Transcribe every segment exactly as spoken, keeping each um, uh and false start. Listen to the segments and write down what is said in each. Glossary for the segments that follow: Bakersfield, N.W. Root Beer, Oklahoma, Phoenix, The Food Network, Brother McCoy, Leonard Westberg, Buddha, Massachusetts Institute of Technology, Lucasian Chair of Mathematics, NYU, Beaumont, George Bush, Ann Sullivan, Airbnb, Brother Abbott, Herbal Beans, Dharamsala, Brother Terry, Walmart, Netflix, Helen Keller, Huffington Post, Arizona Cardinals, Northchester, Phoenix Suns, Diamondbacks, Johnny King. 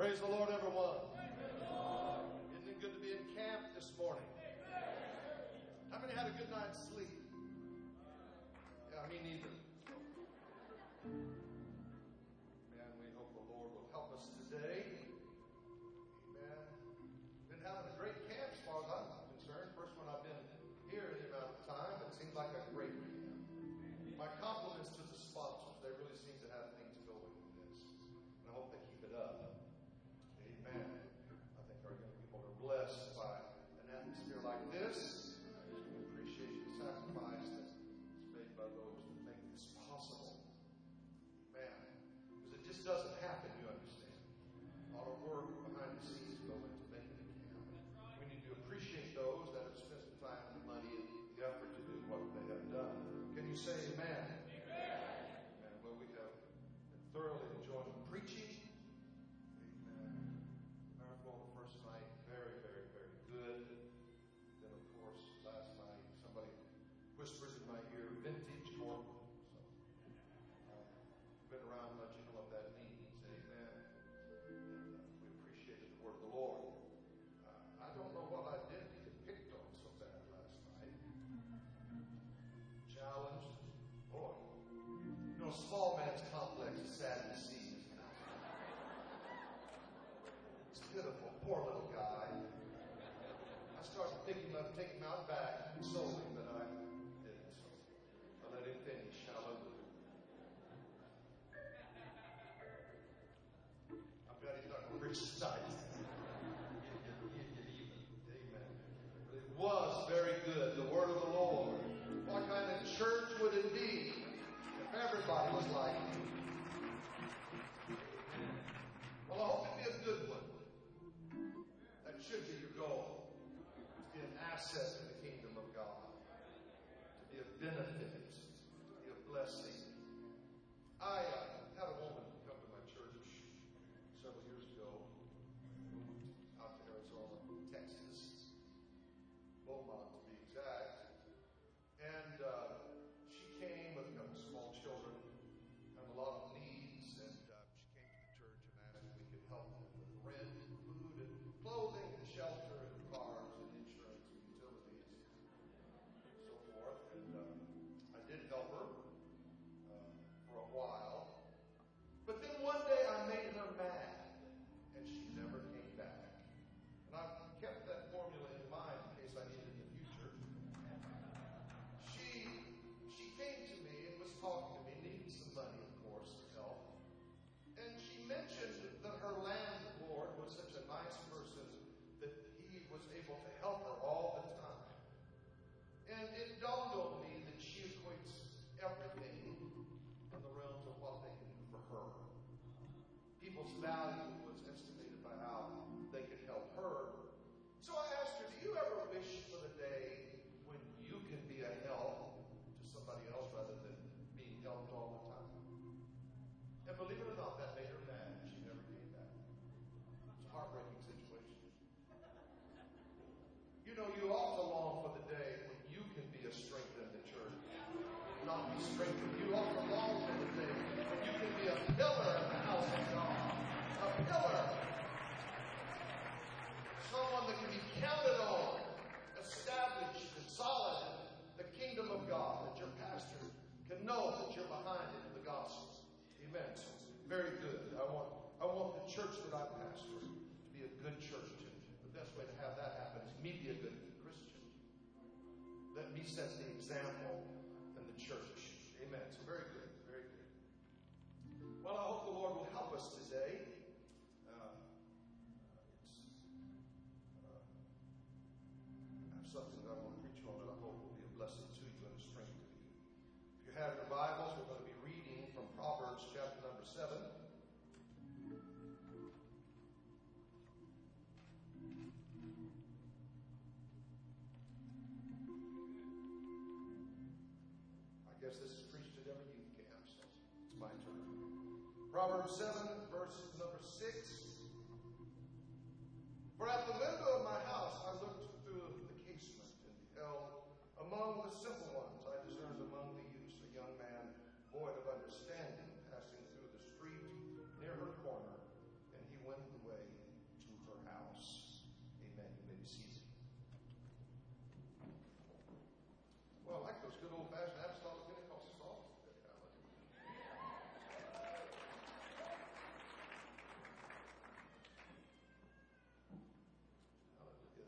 Praise the Lord, everyone. Praise the Lord. Isn't it good to be in camp this morning? Amen. How many had a good night's sleep? Yeah, me neither. Man, we hope the Lord will help us today. Amen. Been having a great camp as far as I'm concerned. First one I've been here any amount of time. It seems like a great camp. My compliments to the sponsors. They really seem to have things going with this. And I hope they keep it up. Amen. I think our young people are blessed by an atmosphere like this. We appreciate the sacrifice that's made by those that think it's possible. Amen. Because it just doesn't happen, you understand. A lot of work behind the scenes goes into making it happen. We need to appreciate those that have spent the time and the money and the effort to do what they have done. Can you say amen? Amen. Amen. Well, we have been thoroughly enjoying preaching. The first night, very, very, very good. Then, of course, last night, somebody whispers in my ear, vintage corporal. So, uh, been around much, you know what that means. Amen. And, uh, we appreciate the word of the Lord. Uh, I don't know what I did to get picked on so bad last night. Challenged. Boy. You know, small man's complex is sad to see. It's pitiful, poor little guy. I started thinking about taking him out back and solely, but I didn't. So I let him finish. Hallelujah. I'm glad he's not going to preach tonight. Amen. But it was very good, the word of the Lord. What kind of church would it be if everybody was like you? Well, I hope it'd be a good one. That should be your goal, to be an asset to the kingdom of God, to be a benefit, to be a blessing. I uh, had a woman come to my church several years ago, out to Arizona, Texas, Beaumont to be exact, and uh, she came with a couple small children, had a lot of needs, and uh, she came to the church and asked if we could help them with rent and food and clothing and shelter and cars and insurance and utilities and so forth. And uh, I did help her uh, for a while. But then one day I made her mad, and she never came back. And I kept that formula in mind in case I needed it in the future. She, she came to me and was talking to me, needing some money, of course, to help. And she mentioned that her landlord was such a nice person that he was able to help her all the time. And it dawned on me that she equates everything in the realms of what they can do for her. People's value was estimated by how they could help her. So I asked her, do you ever wish for the day when you can be a help to somebody else rather than being helped all the time? And believe it or not, that made her mad. She never came back. It's a heartbreaking situation. You know, you also long for the day when you can be a strength in the church, not be strengthened. You also long for the day when you can be a pillar in the house of God, a pillar, someone that can be counted on, established and solid in the kingdom of God, that your pastor can know that you're behind it in the gospel. Amen. So, very good. I want I want the church that I pastor to be a good church. The best way to have that happen is me be a good Christian. Let me set the example in the church. Amen. So very good. Very good. Well, I hope the Lord will help us today. Uh, it's, uh, I have something that I want to preach on that I hope will be a blessing to you and a strength to you. If you have your Bibles, we're going to be reading from Proverbs chapter number seven. I guess this is preached at every youth camp, so it's my turn. Proverbs seven, verse number six. For at the window of my house I looked through the casement and beheld among the simple ones, I discerned among the youths a young man void of understanding, passing through the street near her corner, and he went away old fashioned apostolic Pentecostal song. Hallelujah.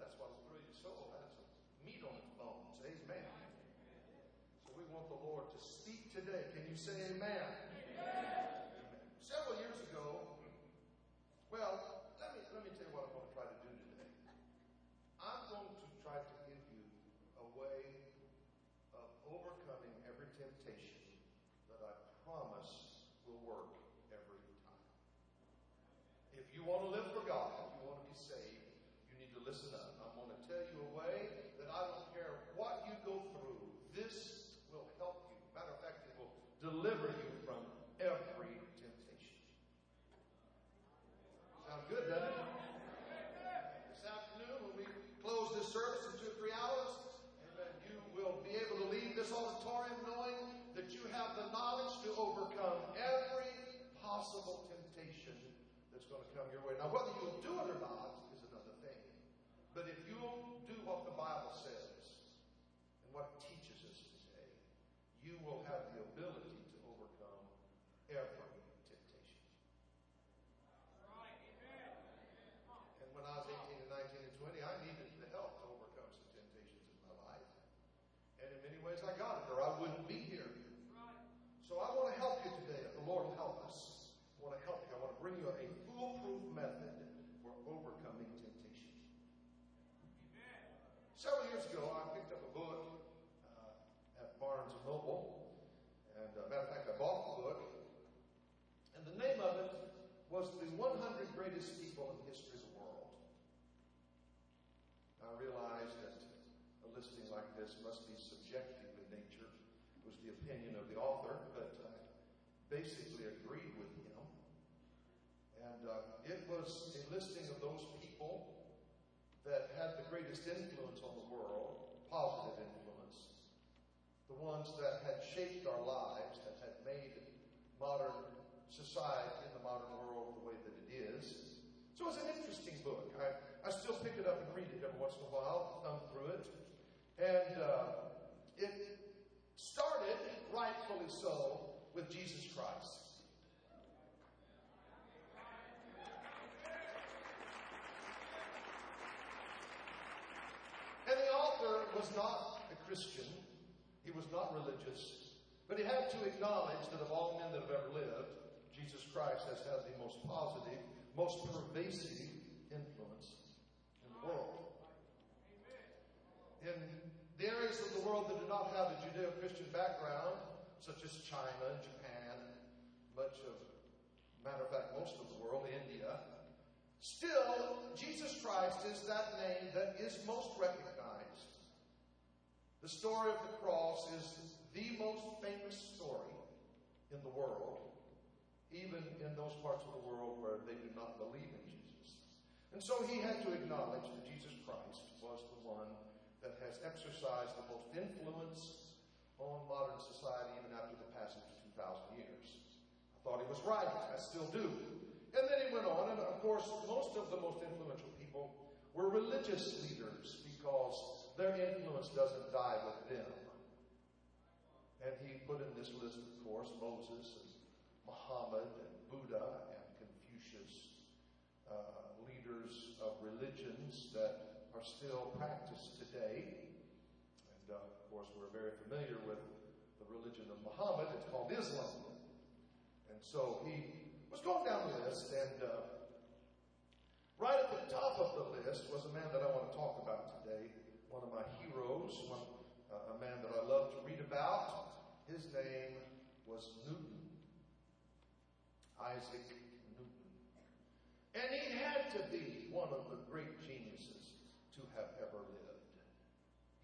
That's why it's through your soul. That's meat on its bones. Amen. So we want the Lord to speak today. Can you say amen? Amen. Amen. Several years ago, well, let me let me tell you what I'm going to try to do today. I'm going to try to give you a way of overcoming every temptation that I promise will work every time. If you want to live for God, if you want to be saved, you need to listen up. I'm going to tell you a way that I don't care what you go through, this will help you. Matter of fact, it will deliver you from every temptation. Sound good, doesn't it? This afternoon, when we close this service in two or three hours, amen, you will be able to leave this auditorium knowing that you have the knowledge to overcome every possible temptation that's going to come your way. Now, whether you'll do it or not is another thing. But if you'll do what the Bible says and what it teaches us today, you will have the ability to overcome every temptation. And when I was eighteen and nineteen and twenty, I needed the help to overcome some temptations in my life. And in many ways, I got it, or I wouldn't be here. So I want to help you today, if the Lord will help us. I want to help you. I want to bring you a foolproof method for overcoming temptation. Amen. Several years ago, I picked up a book uh, at Barnes and Noble. And uh, matter of fact, I bought the book. And the name of it was The one hundred Greatest People in History's World. I realized that a listing like this must be subjective in nature. It was the opinion of the author, but I basically agreed with him. And uh, it was a listing of those people that had the greatest influence on the world, positive influence, the ones that had shaped our lives, that had made modern society in the modern world the way that it is. So it's an interesting book. I, I still pick it up and read it every once in a while, thumb through it. And uh, it started, rightfully so, with Jesus Christ. And the author was not a Christian. He was not religious. But he had to acknowledge that of all men that have ever lived, Jesus Christ has had the most positive, most pervasive influence in the world. In the areas of the world that do not have a Judeo-Christian background, such as China, Japan, much of, matter of fact, most of the world, India, still, Jesus Christ is that name that is most recognized. The story of the cross is the most famous story in the world, even in those parts of the world where they do not believe in Jesus. And so he had to acknowledge that Jesus Christ was the one that has exercised the most influence on modern society even after the passage of two thousand years. I thought he was right. I still do. And then he went on, and of course, most of the most influential people were religious leaders because their influence doesn't die with them. And he put in this list, of course, Moses and Muhammad and Buddha and Confucius, uh, leaders of religions that are still practiced today. And uh, of course, we're very familiar with the religion of Muhammad. It's called Islam. And so he was going down the list, and uh, right at the top of the list was a man that I want to talk about today, one of my heroes, one, uh, a man that I love to read about. His name was Newton. Isaac Newton. And he had to be one of the great geniuses to have ever lived.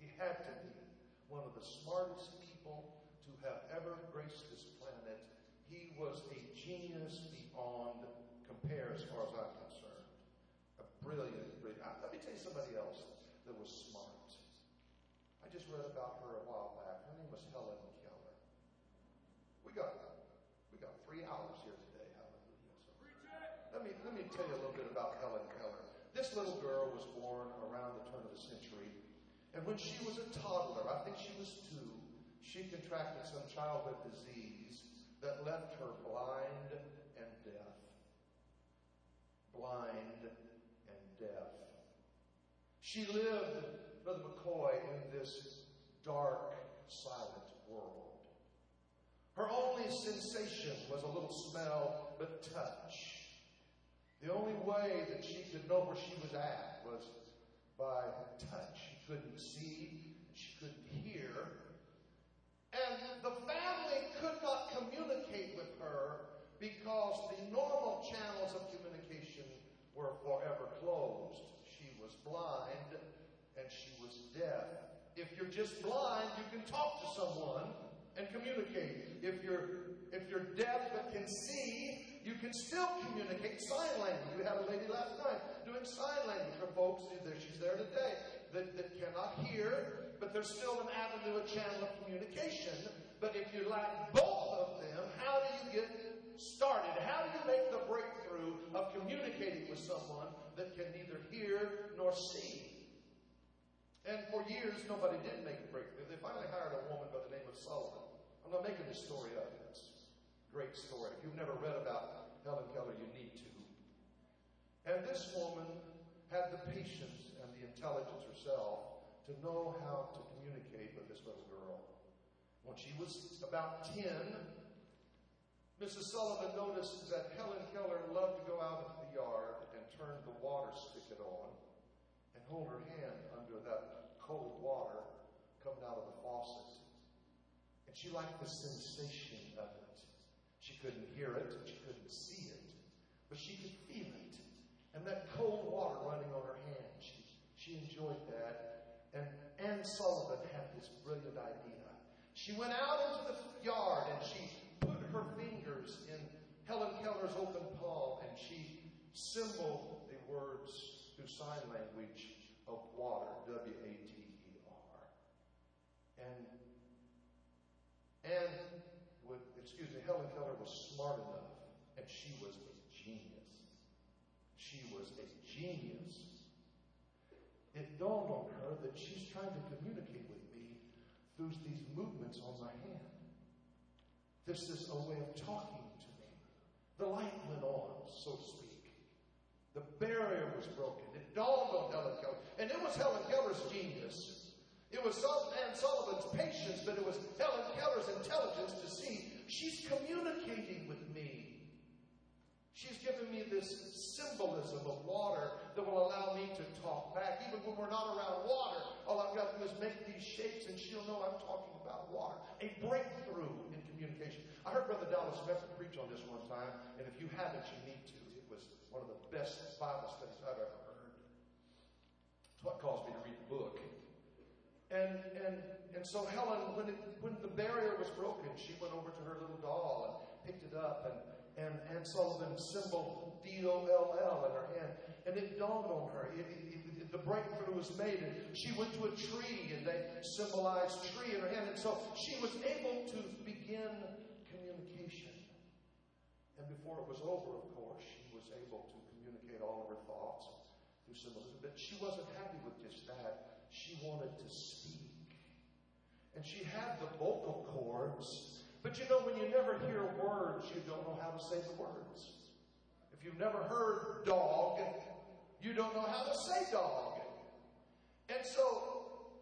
He had to be one of the smartest people to have ever graced this planet. He was a genius beyond compare as far as I'm concerned. A brilliant, brilliant. Let me tell you somebody else that was smart. I just read about her a while back. Her name was Helen Keller. We got her. We got three hours here today, hallelujah. So let me let me tell you a little bit about Helen Keller. This little girl was born around the turn of the century, and when she was a toddler, I think she was two, she contracted some childhood disease that left her blind and deaf. Blind and deaf. She lived, Brother McCoy, in this dark, silent world. Her only sensation was a little smell, but touch. The only way that she could know where she was at was by touch. She couldn't see, she couldn't hear. And the family could not communicate with her because the normal channels of communication were forever closed. She was blind and she was deaf. If you're just blind, you can talk to someone and communicate. If you're, if you're deaf but can see, you can still communicate sign language. We had a lady last night doing sign language for folks, she's there today, that, that cannot hear, but there's still an avenue, a channel of communication. But if you lack both of them, how do you get started? How do you make the breakthrough of communicating with someone that can neither hear nor see? And for years, nobody did make a breakthrough. They finally hired a woman by the name of Sullivan. I'm not making this story up. It's a great story. If you've never read about Helen Keller, you need to. And this woman had the patience and the intelligence herself to know how to communicate with this little girl. When she was about ten, Missus Sullivan noticed that Helen Keller loved to go out into the yard and turn the water spigot on and hold her hand under that cold water coming out of the faucet. And she liked the sensation of it. She couldn't hear it, she couldn't see it, but she could feel it. And that cold water running on her hand, she, she enjoyed that. And Ann Sullivan had this brilliant idea. She went out into the yard and she put her fingers in Helen Keller's open palm and she symboled the words through sign language of water, W A T E R. And Ann would, excuse me, Helen Keller was smart enough and she was a genius. She was a genius. It dawned on her that she's trying to communicate with me through these movements on my hand. This is a way of talking to me. The light went on, so to speak. The barrier was broken. It dawned on Helen Keller. And it was Helen Keller's genius. It was Ann Sullivan's patience, but it was Helen Keller's intelligence to see she's communicating with me. She's given me this symbolism of water that will allow me to talk back. Even when we're not around water, all I've got to do is make these shapes and she'll know I'm talking about water. A breakthrough in communication. I heard Brother Dallas Smith preach on this one time, and if you haven't, you need to. It was one of the best Bible studies I've ever heard. It's what caused me to read the book. And and and so Helen, when it, when the barrier was broken, she went over to her little doll and picked it up and And Ann Sullivan symbol D O L L in her hand. And it dawned on her. It, it, it, the breakthrough was made. And she went to a tree and they symbolized tree in her hand. And so she was able to begin communication. And before it was over, of course, she was able to communicate all of her thoughts through symbolism. But she wasn't happy with just that. She wanted to speak. And she had the vocal cords. But you know, when you never hear words, you don't know how to say the words. If you've never heard dog, you don't know how to say dog. And so,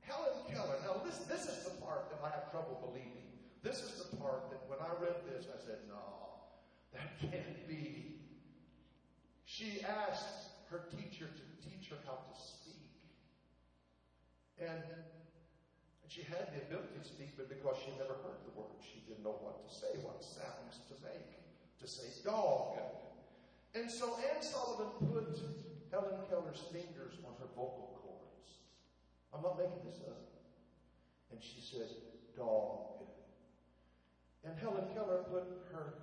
Helen Keller, now this, this is the part that I have trouble believing. This is the part that when I read this, I said, no, that can't be. She asked her teacher to teach her how to speak. And she had the ability to speak, but because she never heard the word, she didn't know what to say, what sounds to make, to say dog. And so Ann Sullivan put Helen Keller's fingers on her vocal cords. I'm not making this up. And she said, dog. And Helen Keller put her,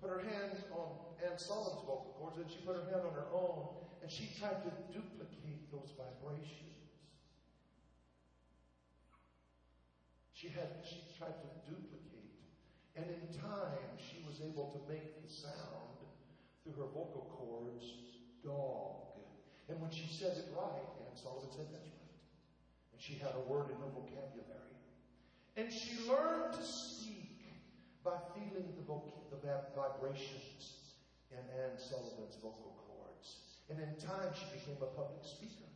put her hands on Ann Sullivan's vocal cords, and she put her hand on her own, and she tried to duplicate those vibrations. She had, she tried to duplicate, and in time, she was able to make the sound through her vocal cords, dog. And when she said it right, Ann Sullivan said, that's right. And she had a word in her vocabulary. And she learned to speak by feeling the, the vibrations in Ann Sullivan's vocal cords. And in time, she became a public speaker.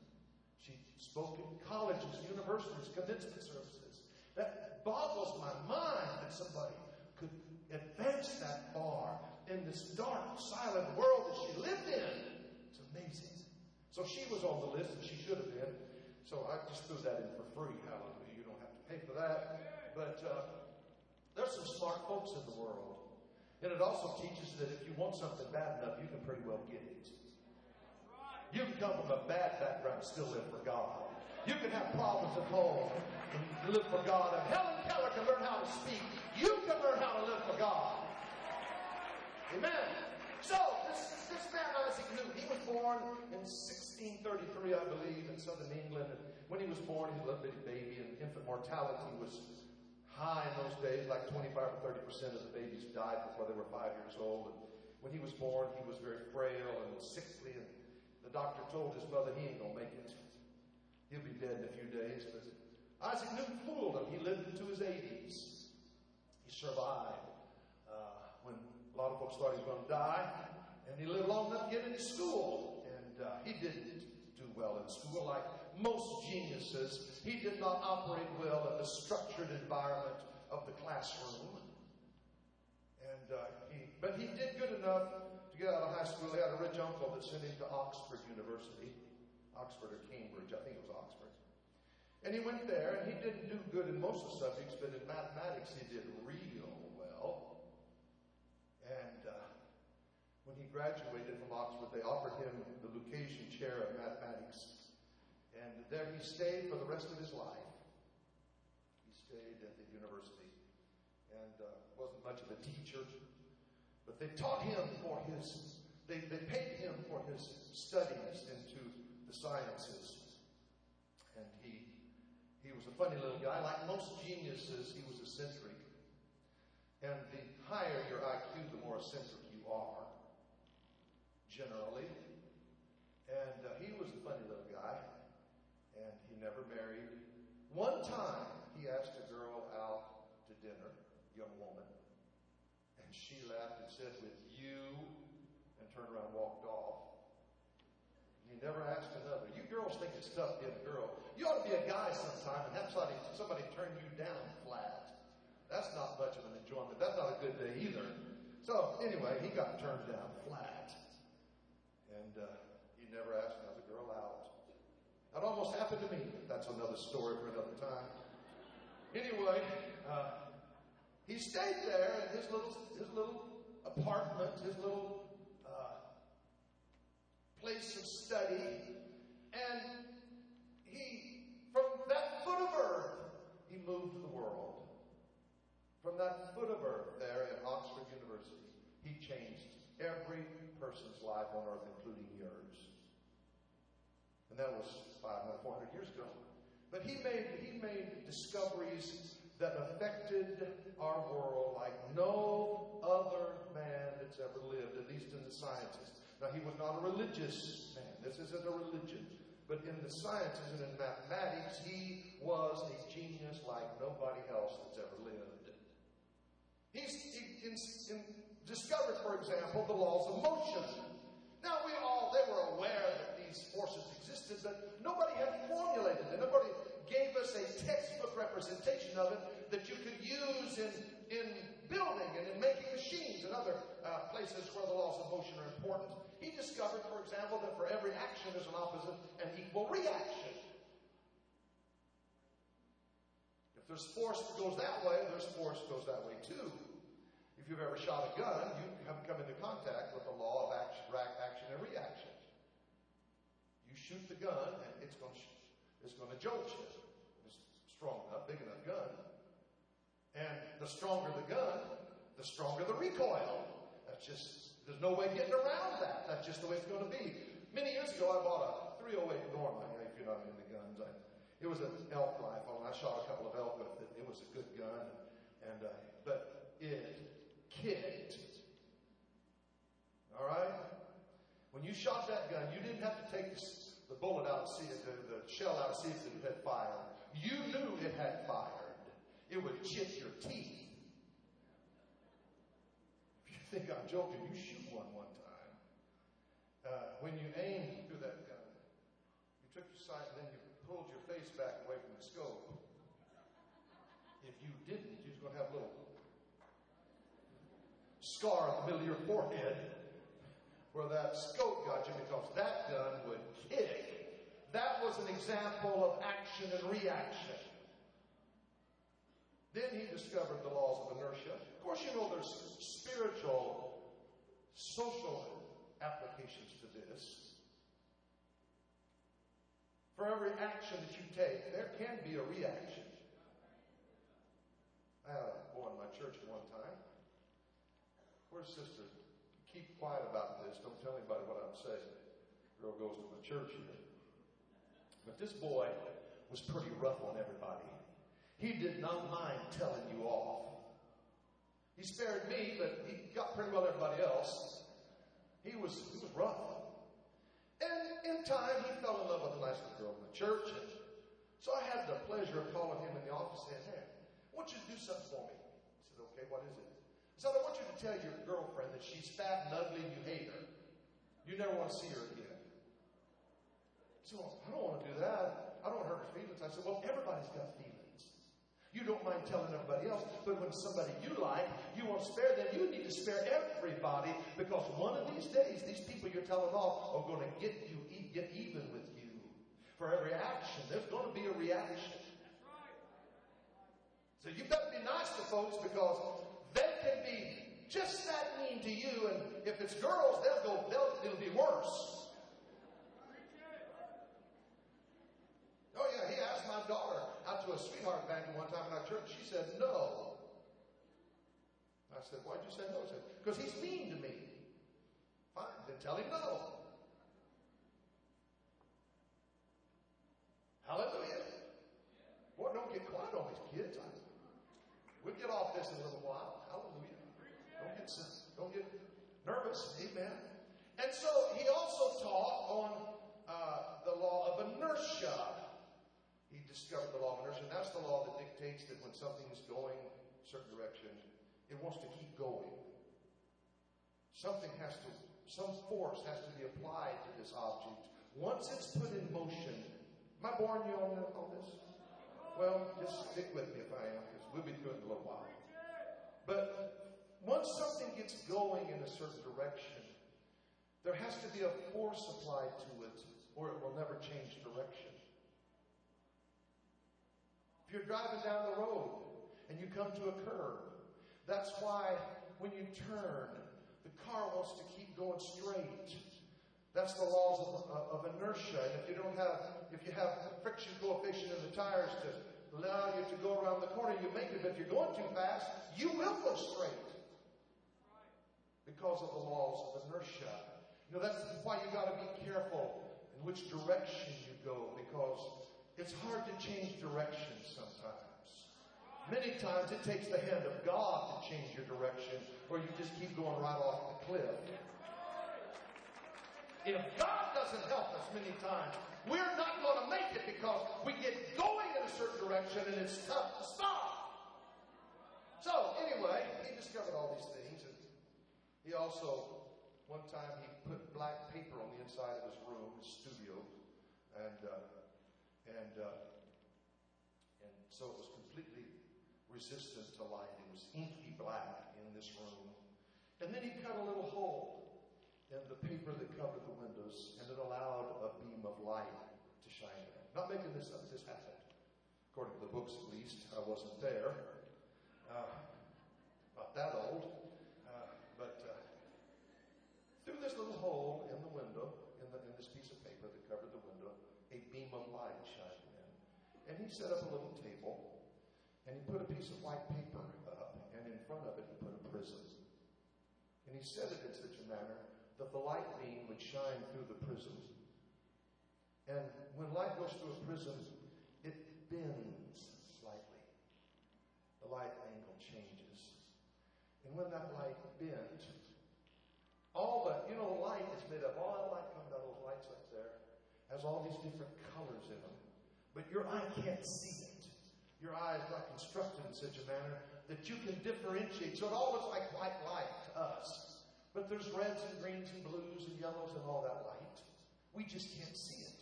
She spoke in colleges, universities, commencement services. That boggles my mind that somebody could advance that far in this dark, silent world that she lived in. It's amazing. So she was on the list, and she should have been. So I just threw that in for free. Hallelujah. You don't have to pay for that. But uh, there's some smart folks in the world. And it also teaches that if you want something bad enough, you can pretty well get it. You can come from a bad background and still live for God. You can have problems at home and live for God. And Helen Keller can learn how to speak. You can learn how to live for God. Amen. So, this, this man, Isaac Newton, he was born in sixteen thirty-three, I believe, in southern England. And when he was born, he was a little bitty baby, and infant mortality was high in those days, like twenty-five or thirty percent of the babies died before they were five years old. And when he was born, he was very frail and sickly, and the doctor told his mother, he ain't gonna make it. He'll be dead in a few days. But Isaac Newton fooled him. He lived into his eighties. He survived uh, when a lot of folks thought he was going to die. And he lived long enough to get into school. And uh, he didn't do well in school. Like most geniuses, he did not operate well in the structured environment of the classroom. And uh, he, but he did good enough to get out of high school. He had a rich uncle that sent him to Oxford University. Oxford or Cambridge, I think it was Oxford. And he went there, and he didn't do good in most of the subjects, but in mathematics he did real well. And uh, when he graduated from Oxford, they offered him the Lucasian Chair of Mathematics. And there he stayed for the rest of his life. He stayed at the university and uh, wasn't much of a teacher. But they taught him for his, they, they paid him for his studies into the sciences. And he he was a funny little guy. Like most geniuses, he was eccentric. And the higher your I Q, the more eccentric you are, generally. And uh, he was a funny little guy. And he never married. One time, he asked a girl out to dinner, young woman. And she laughed and said, "With you," and turned around and walked off. He never asked another. You girls think it's tough being a girl. You ought to be a guy sometime and have somebody, somebody turn you down flat. That's not much of an enjoyment. That's not a good day either. So anyway, he got turned down flat. And uh, he never asked another girl out. That almost happened to me. But that's another story for another time. Anyway, uh, he stayed there in his little, his little apartment, his little place of study, and he, from that foot of earth, he moved the world. From that foot of earth there at Oxford University, he changed every person's life on earth, including yours. And that was five hundred, four hundred years ago. But he made, he made discoveries that affected our world like no other man that's ever lived, at least in the sciences. Now, he was not a religious man. This isn't a religion. But in the sciences and in mathematics, he was a genius like nobody else that's ever lived. He's, he in, in discovered, for example, the laws of motion. Now, we all, they were aware that these forces existed, but nobody had formulated it. Nobody gave us a textbook representation of it that you could use in in building and in making machines and other uh, places where the laws of motion are important. He discovered, for example, that for every action there's an opposite and equal reaction. If there's force that goes that way, there's force that goes that way too. If you've ever shot a gun, you have come into contact with the law of action, action and reaction. You shoot the gun and it's going to it's going to jolt you. It's strong enough, big enough gun. And the stronger the gun, the stronger the recoil. That's just, there's no way getting around that. That's just the way it's going to be. Many years ago, I bought a three oh eight Norman, if you're not into guns. I, it was an elk rifle, and I shot a couple of elk with it. It was a good gun, and uh, but it kicked. All right? When you shot that gun, you didn't have to take the, the bullet out and see it, the, the shell out and see if it had fired. You knew it had fired. It would chip your teeth. If you think I'm joking, you shoot one one time. Uh, when you aimed through that gun, you took your sight and then you pulled your face back away from the scope. If you didn't, you're going to have a little scar in the middle of your forehead where that scope got you, because that gun would kick. That was an example of action and reaction. Then he discovered the laws of inertia. Of course, you know there's spiritual, social applications to this. For every action that you take, there can be a reaction. I had a boy in my church at one time. Where's sister? Keep quiet about this. Don't tell anybody what I'm saying. The girl goes to my church here. But this boy was pretty rough on everybody. He did not mind telling you off. He spared me, but he got pretty well everybody else. He was, he was rough. And in time, he fell in love with a nice little girl in the church. And so I had the pleasure of calling him in the office and saying, "Hey, I want you to do something for me." He said, "Okay, what is it?" I said, "I want you to tell your girlfriend that she's fat and ugly and you hate her. You never want to see her again." He said, "Well, I don't want to do that. I don't want to hurt her feelings." I said, "Well, everybody's got feelings. You don't mind telling everybody else, but when somebody you like, you won't spare them. You need to spare everybody, because one of these days, these people you're telling off are going to get you, get even with you. For every action, there's going to be a reaction. So you've got to be nice to folks, because they can be just that mean to you, and if it's girls, they'll go, they'll, it'll be worse." Oh yeah, he asked my daughter out to a sweetheart banquet one time in our church. She said no. I said, "Why'd you say no?" She said, "Because he's mean to me." Fine, then tell him no. Hallelujah. Boy, don't get quiet on these kids. I, we'll get off this in a little while. Hallelujah. Don't get, don't get nervous. Amen. And so he also taught on uh, the law of inertia. He discovered the law of inertia. And that's the law that dictates that when something is going a certain direction, it wants to keep going. Something has to, some force has to be applied to this object. Once it's put in motion, am I boring you on, on this? Well, just stick with me if I am, because we'll be through it in a little while. But once something gets going in a certain direction, there has to be a force applied to it, or it will never change direction. If you're driving down the road and you come to a curve, that's why when you turn, the car wants to keep going straight. That's the laws of, of, of inertia. And if you don't have, if you have friction coefficient in the tires to allow you to go around the corner, you make it. But if you're going too fast, you will go straight because of the laws of inertia. You know, that's why you got to be careful in which direction you go, because it's hard to change direction sometimes. Many times it takes the hand of God to change your direction, or you just keep going right off the cliff. If God doesn't help us many times, we're not going to make it, because we get going in a certain direction and it's tough to stop. So anyway, he discovered all these things, and he also, one time he put black paper on the inside of his room, his studio, and uh, and uh, and so it was completely resistant to light. It was inky black in this room. And then he cut a little hole in the paper that covered the windows, and it allowed a beam of light to shine in. Not making this up, this happened. According to the books, at least. I wasn't there. Uh, not that old. Uh, but... Uh, Through this little hole in the window, in, the, in this piece of paper that covered the window, a beam of light shined in. And he set up a little table, and he put a piece of white paper up, and in front of it he put a prism. And he set it in such a manner that the light beam would shine through the prism. And when light goes through a prism, it bends slightly. The light angle changes. And when that light bends, all the, you know, light is made up. All that light coming out of those lights up there has all these different colors in them. But your eye can't see it. Your eyes are constructed in such a manner that you can differentiate. So it all looks like white light to us. But there's reds and greens and blues and yellows and all that light. We just can't see it.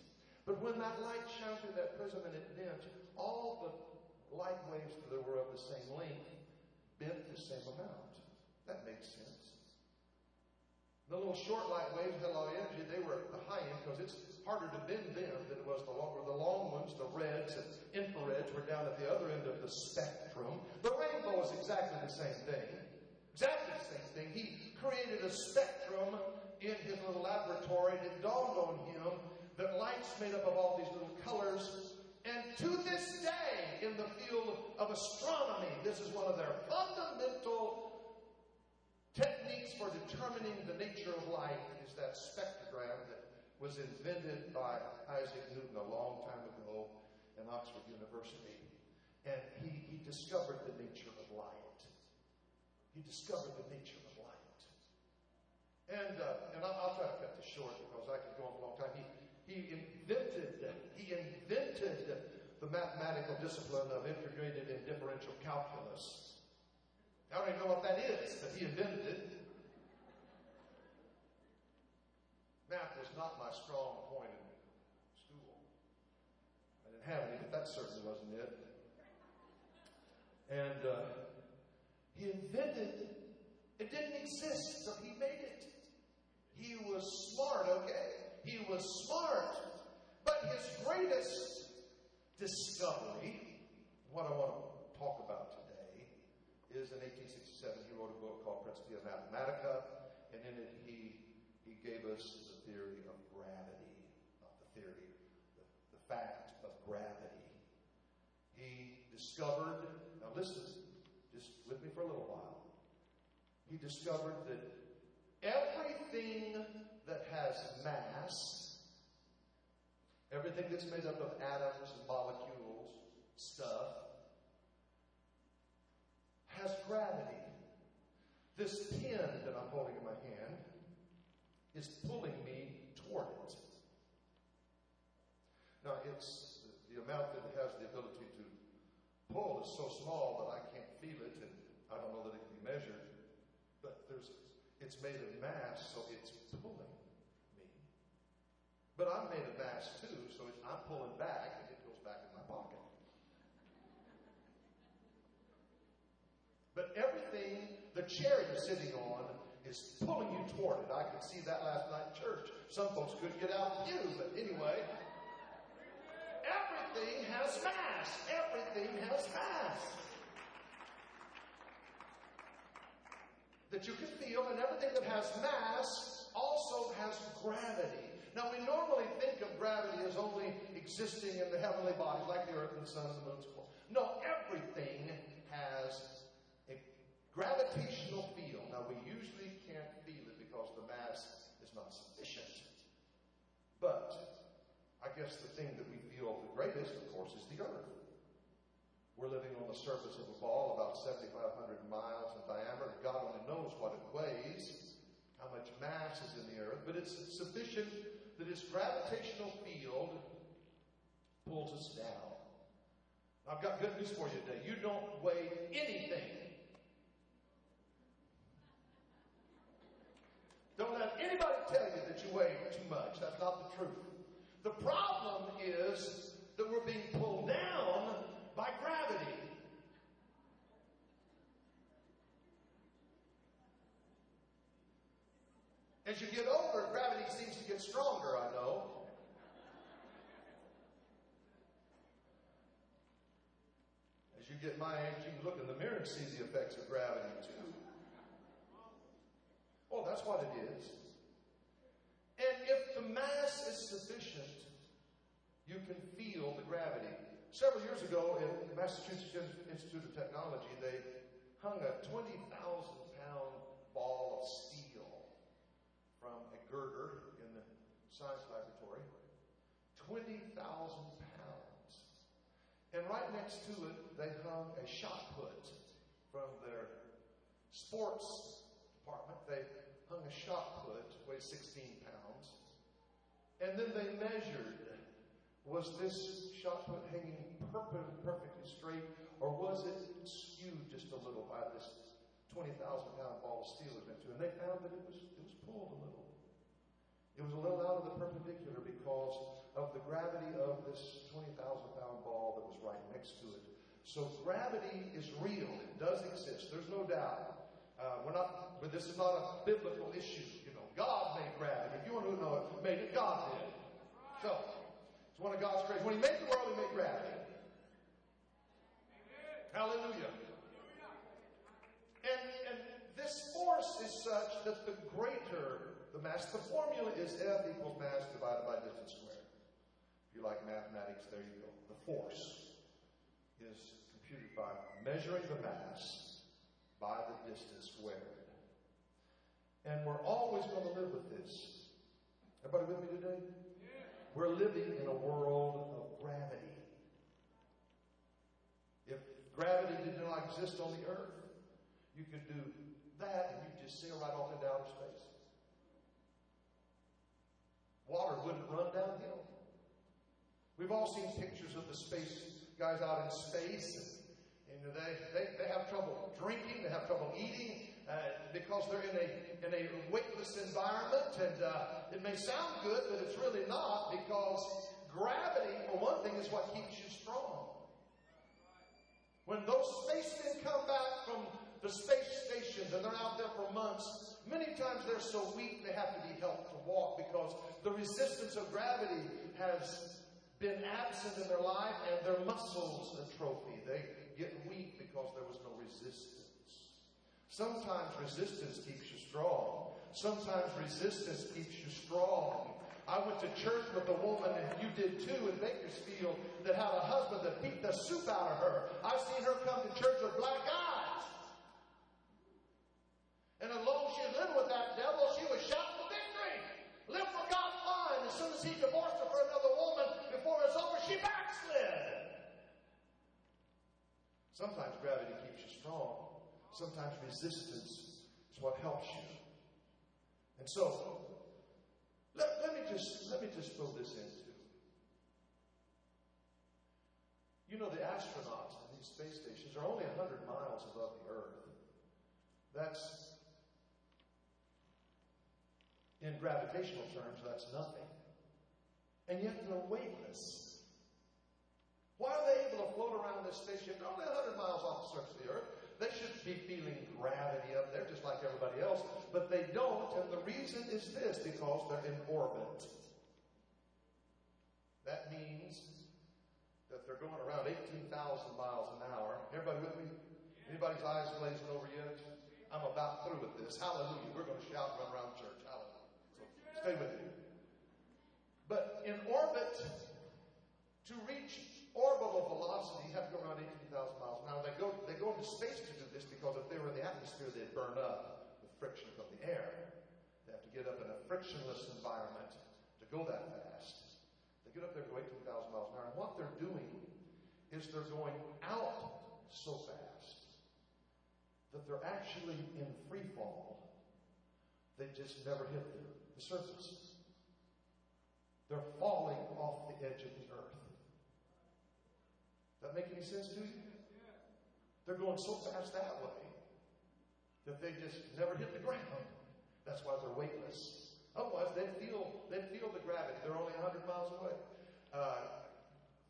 But when that light shines through that prism and it bends, all the light waves that were of the same length bent the same amount. That makes sense. The little short light waves had a lot of energy. They were at the high end because it's harder to bend them than it was the longer. The long ones, the reds and infrareds, were down at the other end of the spectrum. The rainbow is exactly the same thing. Exactly the same thing. He created a spectrum in his little laboratory, and it dawned on him that light's made up of all these little colors. And to this day, in the field of astronomy, this is one of their fundamental techniques for determining the nature of light, is that spectrogram that was invented by Isaac Newton a long time ago in Oxford University. And he, he discovered the nature of light. He discovered the nature of light. And uh, and I'll, I'll try to cut this short because I could go on a long time. He he invented he invented the mathematical discipline of integrated and differential calculus. I don't even know what that is, but he invented it. Math was not my strong point in school. I didn't have any, but that certainly wasn't it. And uh, he invented it. Didn't exist, so he made it. He was smart, okay? He was smart. But his greatest discovery, what I want to talk about today, is in eighteen sixty-seven he wrote a book called Principia Mathematica, and in it he he gave us the theory of gravity, not the theory, the, the fact of gravity. He discovered, now listen, just with me for a little while, he discovered that everything that has mass, everything that's made up of atoms and molecules, stuff, has gravity. This pin that I'm holding in my hand is pulling me toward it. Now, it's the amount that it has the ability to pull is so small that I can't feel it, and I don't know that it can be measured. But there's, it's made of mass, so it's pulling me. But I'm made of mass too, so it's, I'm pulling back, and it goes back in my pocket. But everything, the chair you're sitting on, is pulling you toward it. I could see that last night in church. Some folks couldn't get out of you, but anyway. Everything has mass. Everything has mass. That you can feel, and everything that has mass also has gravity. Now, we normally think of gravity as only existing in the heavenly bodies, like the earth and the sun and the moon and so forth. No, everything has gravitational field. Now, we usually can't feel it because the mass is not sufficient. But I guess the thing that we feel the greatest, of course, is the earth. We're living on the surface of a ball about seventy-five hundred miles in diameter. God only knows what it weighs, how much mass is in the earth, but it's sufficient that its gravitational field pulls us down. I've got good news for you today. You don't weigh anything. Don't let anybody tell you that you weigh too much. That's not the truth. The problem is that we're being pulled down by gravity. As you get older, gravity seems to get stronger, I know. As you get my age, you can look in the mirror and see the effects of gravity, too. Oh, that's what it is. And if the mass is sufficient, you can feel the gravity. Several years ago, in the Massachusetts Institute of Technology, they hung a twenty thousand pound ball of steel from a girder in the science laboratory. twenty thousand pounds. And right next to it, they hung a shot put from their sports department. They hung a shot put, weighed sixteen pounds, and then they measured, was this shot put hanging perfectly straight, or was it skewed just a little by this twenty thousand pound ball of steel it went to? And they found that it was, it was pulled a little. It was a little out of the perpendicular because of the gravity of this twenty thousand pound ball that was right next to it. So gravity is real. It does exist. There's no doubt. Uh, we're not, but this is not a biblical issue. You know, God made gravity. If you want to know it, made it, God did. So, it's one of God's creations. When He made the world, He made gravity. Amen. Hallelujah. And, and this force is such that the greater the mass, the formula is F equals mass divided by distance squared. If you like mathematics, there you go. The force is computed by measuring the mass by the distance squared. And we're always going to live with this. Everybody with me today? Yeah. We're living in a world of gravity. If gravity did not exist on the earth, you could do that and you'd just sail right off into outer space. Water wouldn't run downhill. We've all seen pictures of the space guys out in space, and You know, they, they, they have trouble drinking, they have trouble eating, uh, because they're in a, in a weightless environment, and uh, it may sound good, but it's really not, because gravity, for one thing, is what keeps you strong. When those spacemen come back from the space stations, and they're out there for months, many times they're so weak they have to be helped to walk, because the resistance of gravity has been absent in their life, and their muscles atrophy. They get weak because there was no resistance. Sometimes resistance keeps you strong. Sometimes resistance keeps you strong. I went to church with a woman, and you did too, in Bakersfield, that had a husband that beat the soup out of her. I've seen her come to church with black eyes. And as long as she was living with that devil, she was shouting for victory. Live for God's mind. As soon as he divorced her for another woman, before it's over, she backslid. Sometimes gravity keeps you strong. Sometimes resistance is what helps you. And so, let, let me just let me just throw this in too. You know, the astronauts in these space stations are only one hundred miles above the Earth. That's, in gravitational terms, that's nothing. And yet they're weightless. Why are they able to float around this spaceship? They're only one hundred miles off the surface of the Earth. They should be feeling gravity up there just like everybody else, but they don't, and the reason is this, because they're in orbit. That means that they're going around eighteen thousand miles an hour. Everybody with me? Anybody's eyes glazing over yet? I'm about through with this. Hallelujah. We're going to shout and run around church. Hallelujah. So stay with me. But in orbit, to reach orbital velocity, you have to go around eighteen thousand miles an hour. They go, they go into space to do this because if they were in the atmosphere, they'd burn up with friction from the air. They have to get up in a frictionless environment to go that fast. They get up there to eighteen thousand miles an hour. And what they're doing is they're going out so fast that they're actually in free fall. They just never hit the, the surface. They're falling off the edge of the earth. Does that make any sense to you? They're going so fast that way that they just never hit the ground. That's why they're weightless. Otherwise, they feel they feel the gravity. They're only one hundred miles away. Uh,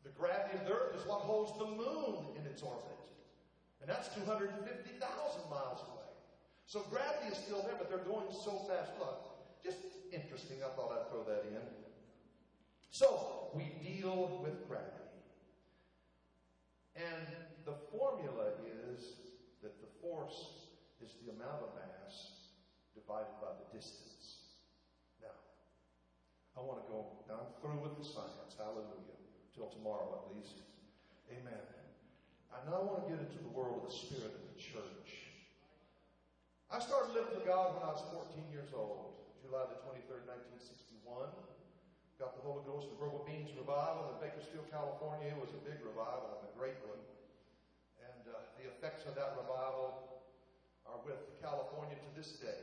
the gravity of the earth is what holds the moon in its orbit, and that's two hundred fifty thousand miles away. So gravity is still there, but they're going so fast. Look, just interesting. I thought I'd throw that in. So, we deal with gravity. And the formula is that the force is the amount of mass divided by the distance. Now, I want to go, now I'm through with the science, hallelujah, till tomorrow at least. Amen. I now want to get into the world of the spirit of the church. I started living for God when I was fourteen years old, July the twenty-third, nineteen sixty-one. Got the Holy Ghost in the World of Beans revival in Bakersfield, California. It was a big revival and a great one. And uh, the effects of that revival are with California to this day.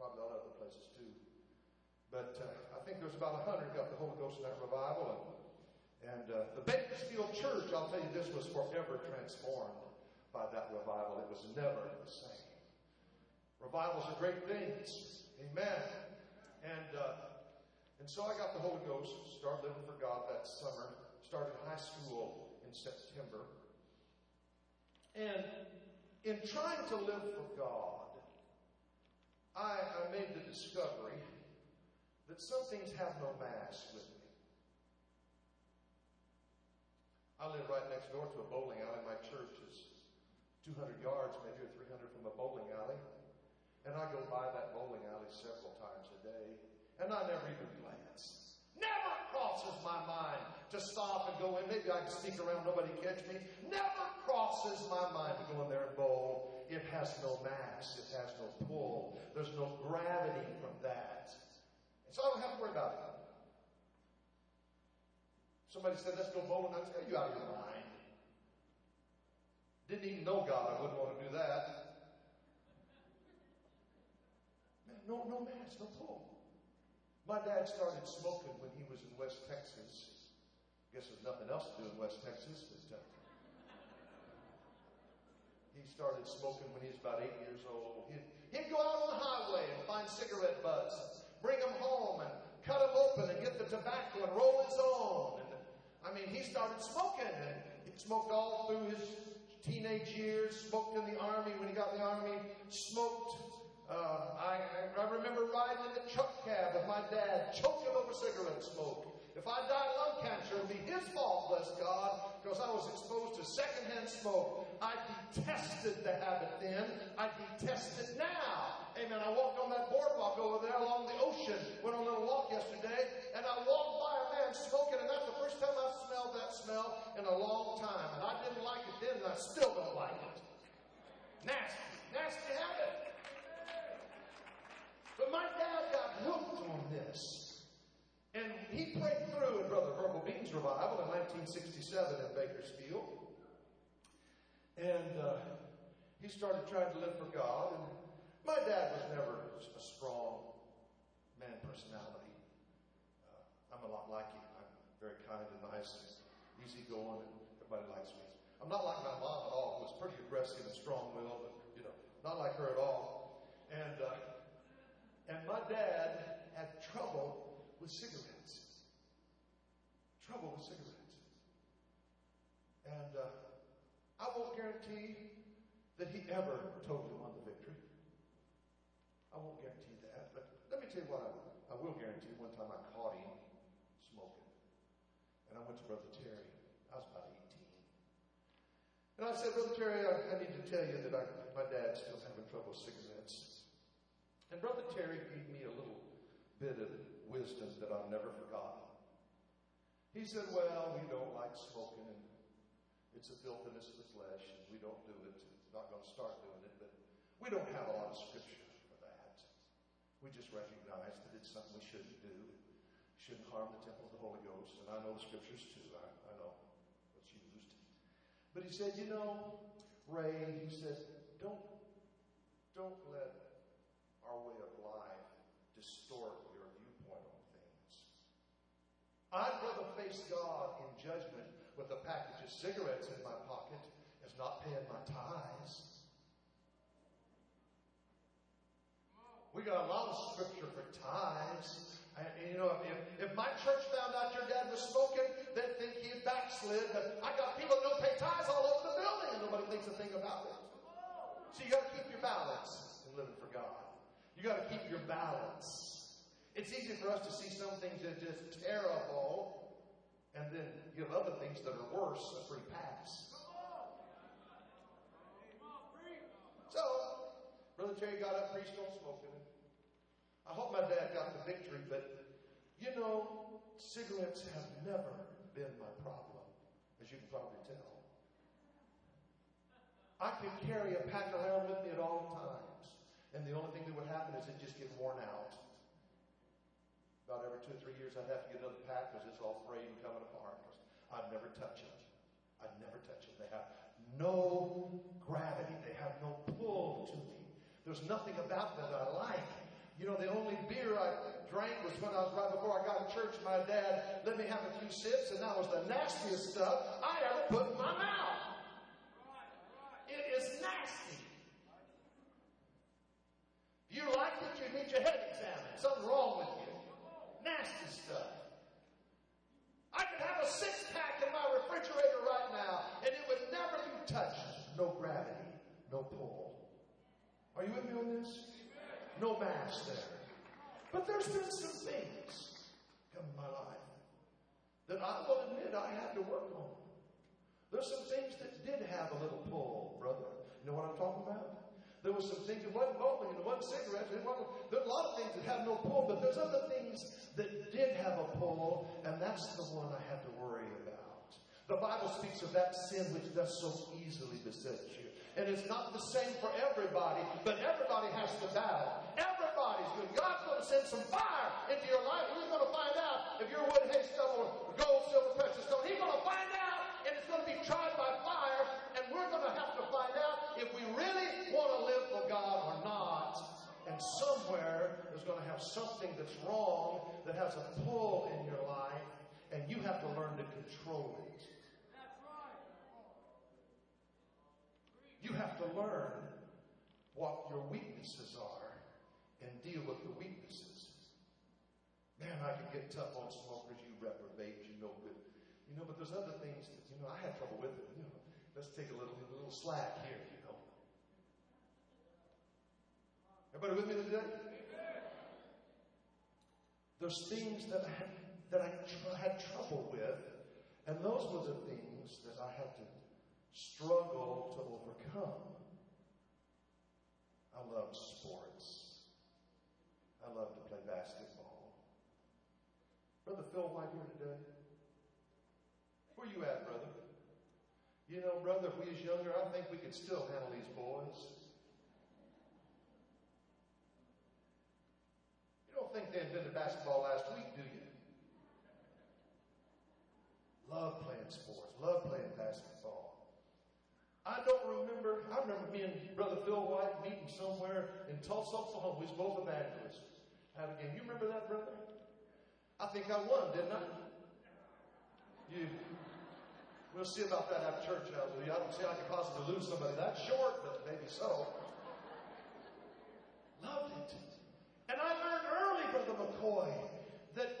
Probably all other places too. But uh, I think there's about a hundred got the Holy Ghost in that revival. And And uh, the Bakersfield church, I'll tell you, this was forever transformed by that revival. It was never the same. Revivals are great things. Amen. And uh, and so I got the Holy Ghost, started living for God that summer, started high school in September. And in trying to live for God, I, I made the discovery that some things have no mass with me. I live right next door to a bowling alley. My church is two hundred yards, maybe, or three hundred from a bowling alley. And I go by that bowling alley several times a day, and I never even glance. Never crosses my mind to stop and go in. Maybe I can sneak around, nobody catch me. Never crosses my mind to go in there and bowl. It has no mass. It has no pull. There's no gravity from that. And so I don't have to worry about it. Somebody said, let's go bowling. I tell you, out of your mind. Didn't even know God. I wouldn't want to do that. Man, no, no mass, no pull. My dad started smoking when he was in West Texas. I guess there's nothing else to do in West Texas. But, uh, he started smoking when he was about eight years old. He'd, he'd go out on the highway and find cigarette butts, bring them home and cut them open and get the tobacco and roll his own. And, I mean, he started smoking, and he smoked all through his teenage years, smoked in the Army when he got in the Army, smoked. Uh, I, I remember riding in the truck cab with my dad, choking over cigarette smoke. If I died of lung cancer, it would be his fault, bless God, because I was exposed to secondhand smoke. I detested the habit then. I detest it now. Amen. I walked on that boardwalk over there along the ocean. Went on a little walk yesterday, and I walked by a man smoking, and that's the first time I've smelled that smell in a long time. And I didn't like it then, and I still don't like it. Nasty, nasty habit. But my dad got hooked on this. And he played through in Brother Herbal Beans revival in nineteen sixty-seven in Bakersfield. And uh, he started trying to live for God. And my dad was never a strong man personality. Uh, I'm a lot like him. I'm very kind and nice and easygoing, and everybody likes me. I'm not like my mom at all, who was pretty aggressive and strong-willed, and, you know, not like her at all. And... Uh, And my dad had trouble with cigarettes. Trouble with cigarettes. And uh, I won't guarantee that he ever totally won the victory. I won't guarantee that. But let me tell you what I, I will guarantee. One time I caught him smoking. And I went to Brother Terry. I was about eighteen. And I said, Brother Terry, I, I need to tell you that I, my dad's still having trouble with cigarettes. And Brother Terry gave me a little bit of wisdom that I've never forgotten. He said, well, we don't like smoking, and it's a filthiness of the flesh, and we don't do it. It's not going to start doing it, but we don't have a lot of scripture for that. We just recognize that it's something we shouldn't do. We shouldn't harm the temple of the Holy Ghost, and I know the scriptures too. I, I know what's used. But he said, you know, Ray, he said, don't, don't let our way of life distort your viewpoint on things. I'd rather face God in judgment with a package of cigarettes in my pocket as not paying my tithes. We got a lot of scripture for tithes. And, you know, if, if my church found out your dad was smoking, they'd think he had backslid. But I got people that don't pay tithes all over the building, and nobody thinks a thing about it. So you got to keep your balance in living for God. You got to keep your balance. It's easy for us to see some things that are just terrible and then give other things that are worse a free pass. So, Brother Terry got up, preached on smoking. I hope my dad got the victory, but you know, cigarettes have never been my problem, as you can probably tell. I could carry a pack around with me at all times. And the only thing that would happen is it'd just get worn out. About every two or three years, I'd have to get another pack because it's all frayed and coming apart. I'd never touch it. I'd never touch it. They have no gravity. They have no pull to me. There's nothing about them that I like. You know, the only beer I drank was when I was right before I got in church, my dad let me have a few sips, and that was the nastiest stuff I ever put in my mouth. It is nasty. You like it, you need your head examined. Something wrong with you. Nasty stuff. I could have a six-pack in my refrigerator right now, and it would never be touched. No gravity, no pull. Are you with me on this? No mass there. But there's been some things in my life that I will admit I had to work on. There's some things that did have a little pull, brother. You know what I'm talking about? There was some things that wasn't bowling, and wasn't cigarettes, and wasn't, there were a lot of things that have no pull, but there's other things that did have a pull, and that's the one I had to worry about. The Bible speaks of that sin which does so easily beset you. And it's not the same for everybody, but everybody has to battle. Everybody's good. God's going to send some fire into your life, and you're going to find out if you're wood, hay, stubble, gold, silver, precious stone. He's going to find out, and it's going to be tried by fire, and we're going to have to find out if we really want to live for God or not. And somewhere there's going to have something that's wrong that has a pull in your life, and you have to learn to control it. You have to learn what your weaknesses are and deal with the weaknesses. Man, I can get tough on smokers. You reprobate, you know, but you know, but there's other things that, you know, I had trouble with it. You know, let's take a little a little slack here, you know. Everybody with me today? Amen. There's things that I had, that I tr- had trouble with, and those were the things that I had to struggle to overcome. I loved sports. I loved to play basketball. Brother Phil White here today. Where you at, brother? You know, brother, if we was younger, I think we could still handle these boys. You don't think they invented basketball last week, do you? Love playing sports. Love playing basketball. I don't remember, I remember me and Brother Phil White meeting somewhere in Tulsa, Oklahoma. We was both evangelists. Had a game. You remember that, brother? I think I won, didn't I? You. We'll see about that after church. Hallelujah. I don't see how I could possibly lose somebody that short, but maybe so. Loved it. And I learned early, Brother McCoy, that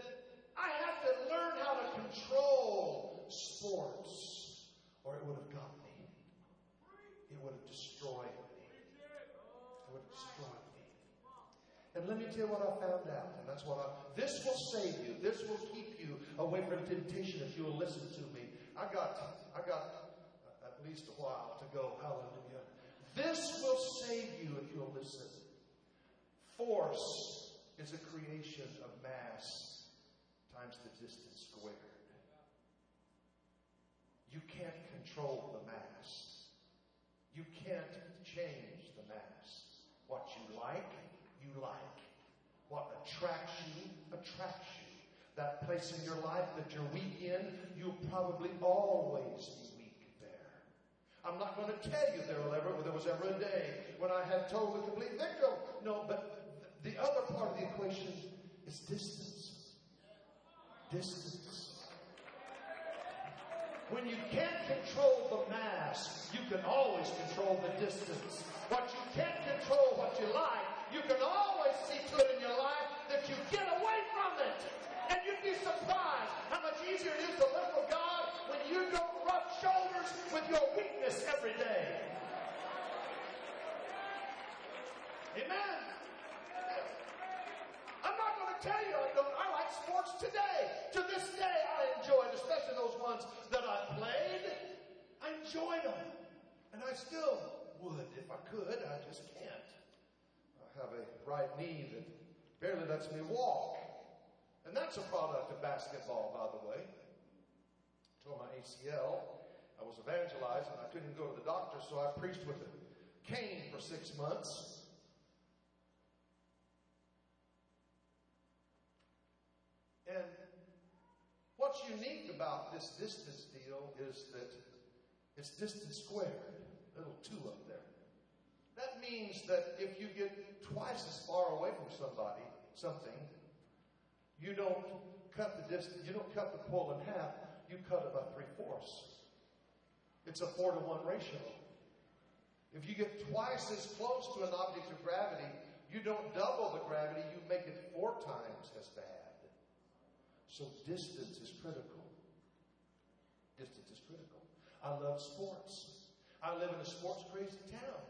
I had to learn how to control sports, or it would have got me. It would have destroyed me. It would have destroyed me. And let me tell you what I found out. And that's what I... This will save you. This will keep you away from temptation if you will listen to me. I got, I got at least a while to go. Hallelujah. This will save you if you'll listen. Force is a creation of mass times the distance squared. You can't control the mass. You can't change the mass. What you like, you like. What attracts you, attracts you. That place in your life that you're weak in, you'll probably always be weak there. I'm not going to tell you there was ever a day when I had total and complete victory. No, but the other part of the equation is distance. Distance. When you can't control the mass, you can always control the distance. What you can't control, what you like, you can always see to it in your life that you get away from it. And you'd be surprised how much easier it is to live for God when you don't rub shoulders with your weakness every day. Amen. I'm not going to tell you I don't. I like sports today. To this day, I enjoy it, especially those ones that I played. I enjoyed them. And I still would if I could. I just can't. I have a right knee that barely lets me walk. And that's a product of basketball, by the way. I tore my A C L. I was evangelized, and I couldn't go to the doctor, so I preached with a cane for six months. And what's unique about this distance deal is that it's distance squared, a little two up there. That means that if you get twice as far away from somebody, something, You don't cut the distance, you don't cut the pole in half, you cut it by three-fourths. It's a four to one ratio. If you get twice as close to an object of gravity, you don't double the gravity, you make it four times as bad. So distance is critical. Distance is critical. I love sports. I live in a sports-crazy town.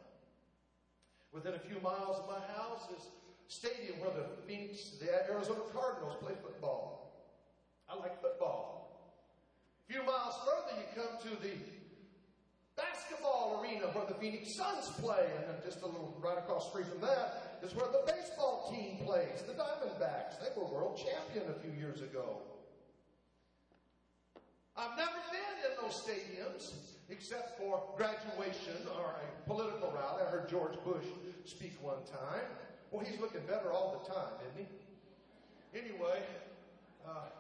Within a few miles of my house is a stadium where the Phoenix, the Arizona Cardinals play football. I like football. A few miles further, you come to the basketball arena where the Phoenix Suns play, and then just a little right across the street from that is where the baseball team plays, the Diamondbacks. They were world champion a few years ago. I've never been in those stadiums except for graduation or a political rally. I heard George Bush speak one time. Well, he's looking better all the time, isn't he? Anyway, uh,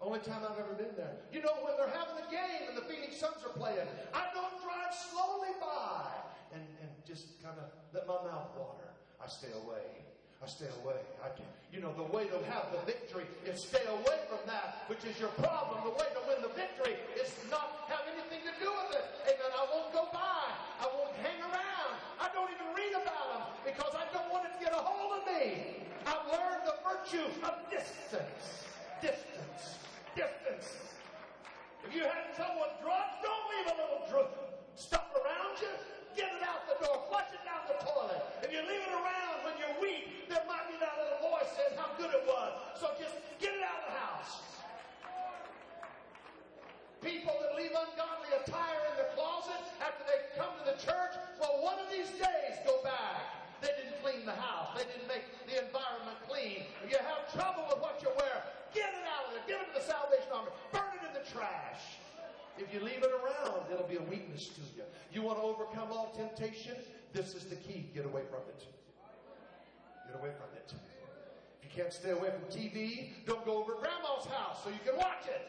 only time I've ever been there. You know, when they're having a game and the Phoenix Suns are playing, I don't drive slowly by and, and just kind of let my mouth water. I stay away. I stay away. I can, you know, the way to have the victory is stay away from that, which is your problem. The way to win the victory is not have anything to do with it. Amen. I won't go by. I won't hang around. I don't even read about them because I don't want it to get a hold of me. I've learned the virtue of distance. Distance. Distance. If you had someone drunk, don't leave a little drunk stuff around you. Get it out the door. Flush it down the toilet. If you leave it around when you're weak, there might be that little voice saying how good it was. So just get it out of the house. People that leave ungodly attire in the closet after they come to the church, well, one of these days go back. They didn't clean the house. They didn't make the environment clean. If you have trouble with what you wear, get it out of there. Give it to the Salvation Army. Burn it in the trash. If you leave it around, it'll be a weakness to you. You want to overcome all temptation? This is the key. Get away from it. Get away from it. If you can't stay away from T V, don't go over to Grandma's house so you can watch it.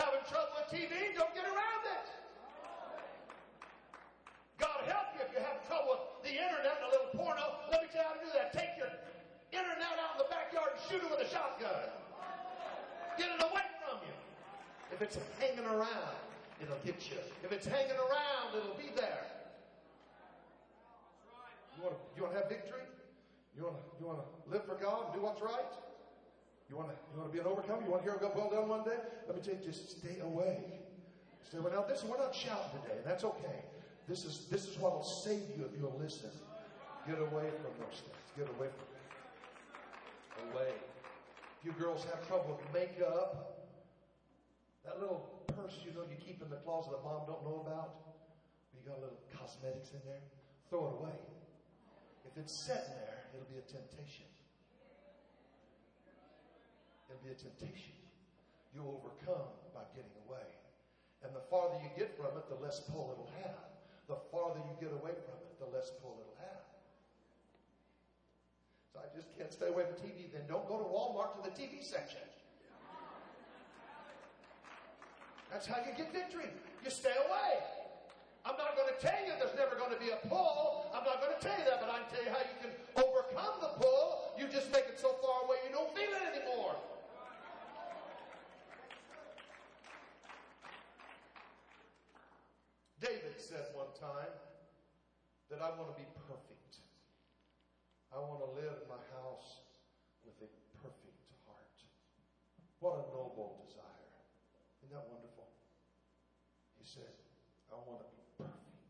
Having trouble with T V? Don't get around it. God help you if you have trouble with the internet and a little porno. Let me tell you how to do that. Take your internet out in the backyard and shoot it with a shotgun. Get it away from you. If it's hanging around, it'll get you. If it's hanging around, it'll be there. You want to, you want to have victory? You want to, you want to live for God and do what's right? You want to, you want to be an overcomer? You want to hear it go well done one day? Let me tell you, just stay away. Stay away. Now, this we're not shouting today. That's okay. This is this is what will save you if you'll listen. Get away from those things. Get away from them. Away. If you girls have trouble with makeup, that little purse you know you keep in the closet that mom don't know about, you got a little cosmetics in there, throw it away. If it's set in there, it'll be a temptation. It'll be a temptation. You overcome by getting away. And the farther you get from it, the less pull it'll have. The farther you get away from it, the less pull it'll have. So I just can't stay away from T V. Then don't go to Walmart to the T V section. That's how you get victory. You stay away. I'm not going to tell you there's never going to be a pull. I'm not going to tell you that, but I can tell you how you can overcome the pull. You just make it so far away you don't feel it anymore. David said one time that I want to be perfect. I want to live in my house with a perfect heart. What a noble desire. Isn't that wonderful? He said, I want to be perfect.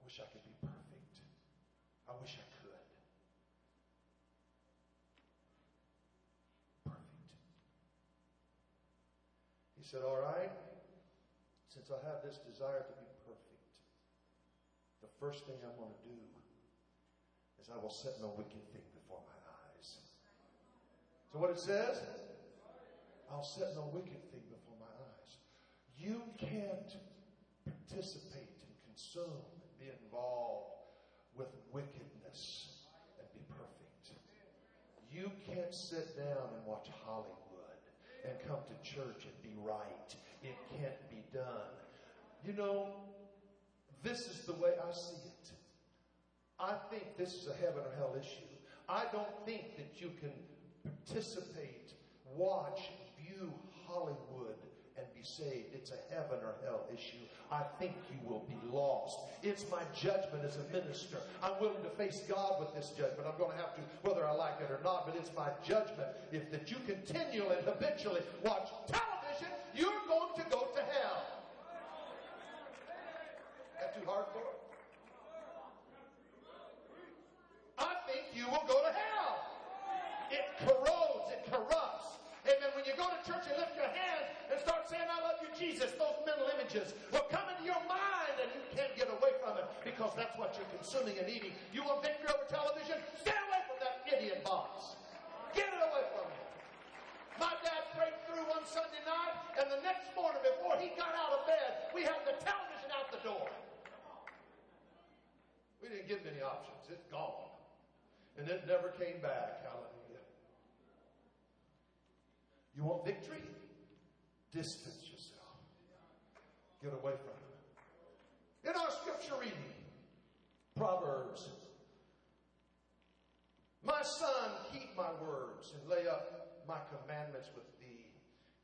I wish I could be perfect. I wish I could. Perfect. He said, all right. Since I have this desire to be perfect, the first thing I'm going to do is I will set no wicked thing before my eyes. So what it says? I'll set no wicked thing before my eyes. You can't participate and consume and be involved with wickedness and be perfect. You can't sit down and watch Hollywood and come to church and be right. It can't be done. You know, this is the way I see it. I think this is a heaven or hell issue. I don't think that you can participate, watch, view Hollywood and be saved. It's a heaven or hell issue. I think you will be lost. It's my judgment as a minister. I'm willing to face God with this judgment. I'm going to have to, whether I like it or not, but it's my judgment. If that you continually and habitually watch television, you're going to go to hell. Is that too hard for it? I think you will go to hell. It corrodes, it corrupts. Amen. When you go to church and lift your hands and start saying, I love you, Jesus, those mental images will come into your mind and you can't get away from it because that's what you're consuming and eating. You want victory over television? Stay away from that idiot box. Get it away from it. My dad prayed through one Sunday night, and the next morning before he got out of bed, we had the television out the door. We didn't give him any options. It's gone. And it never came back. Hallelujah. You want victory? Distance yourself. Get away from it. In our scripture reading, Proverbs. My son, keep my words and lay up my commandments with thee.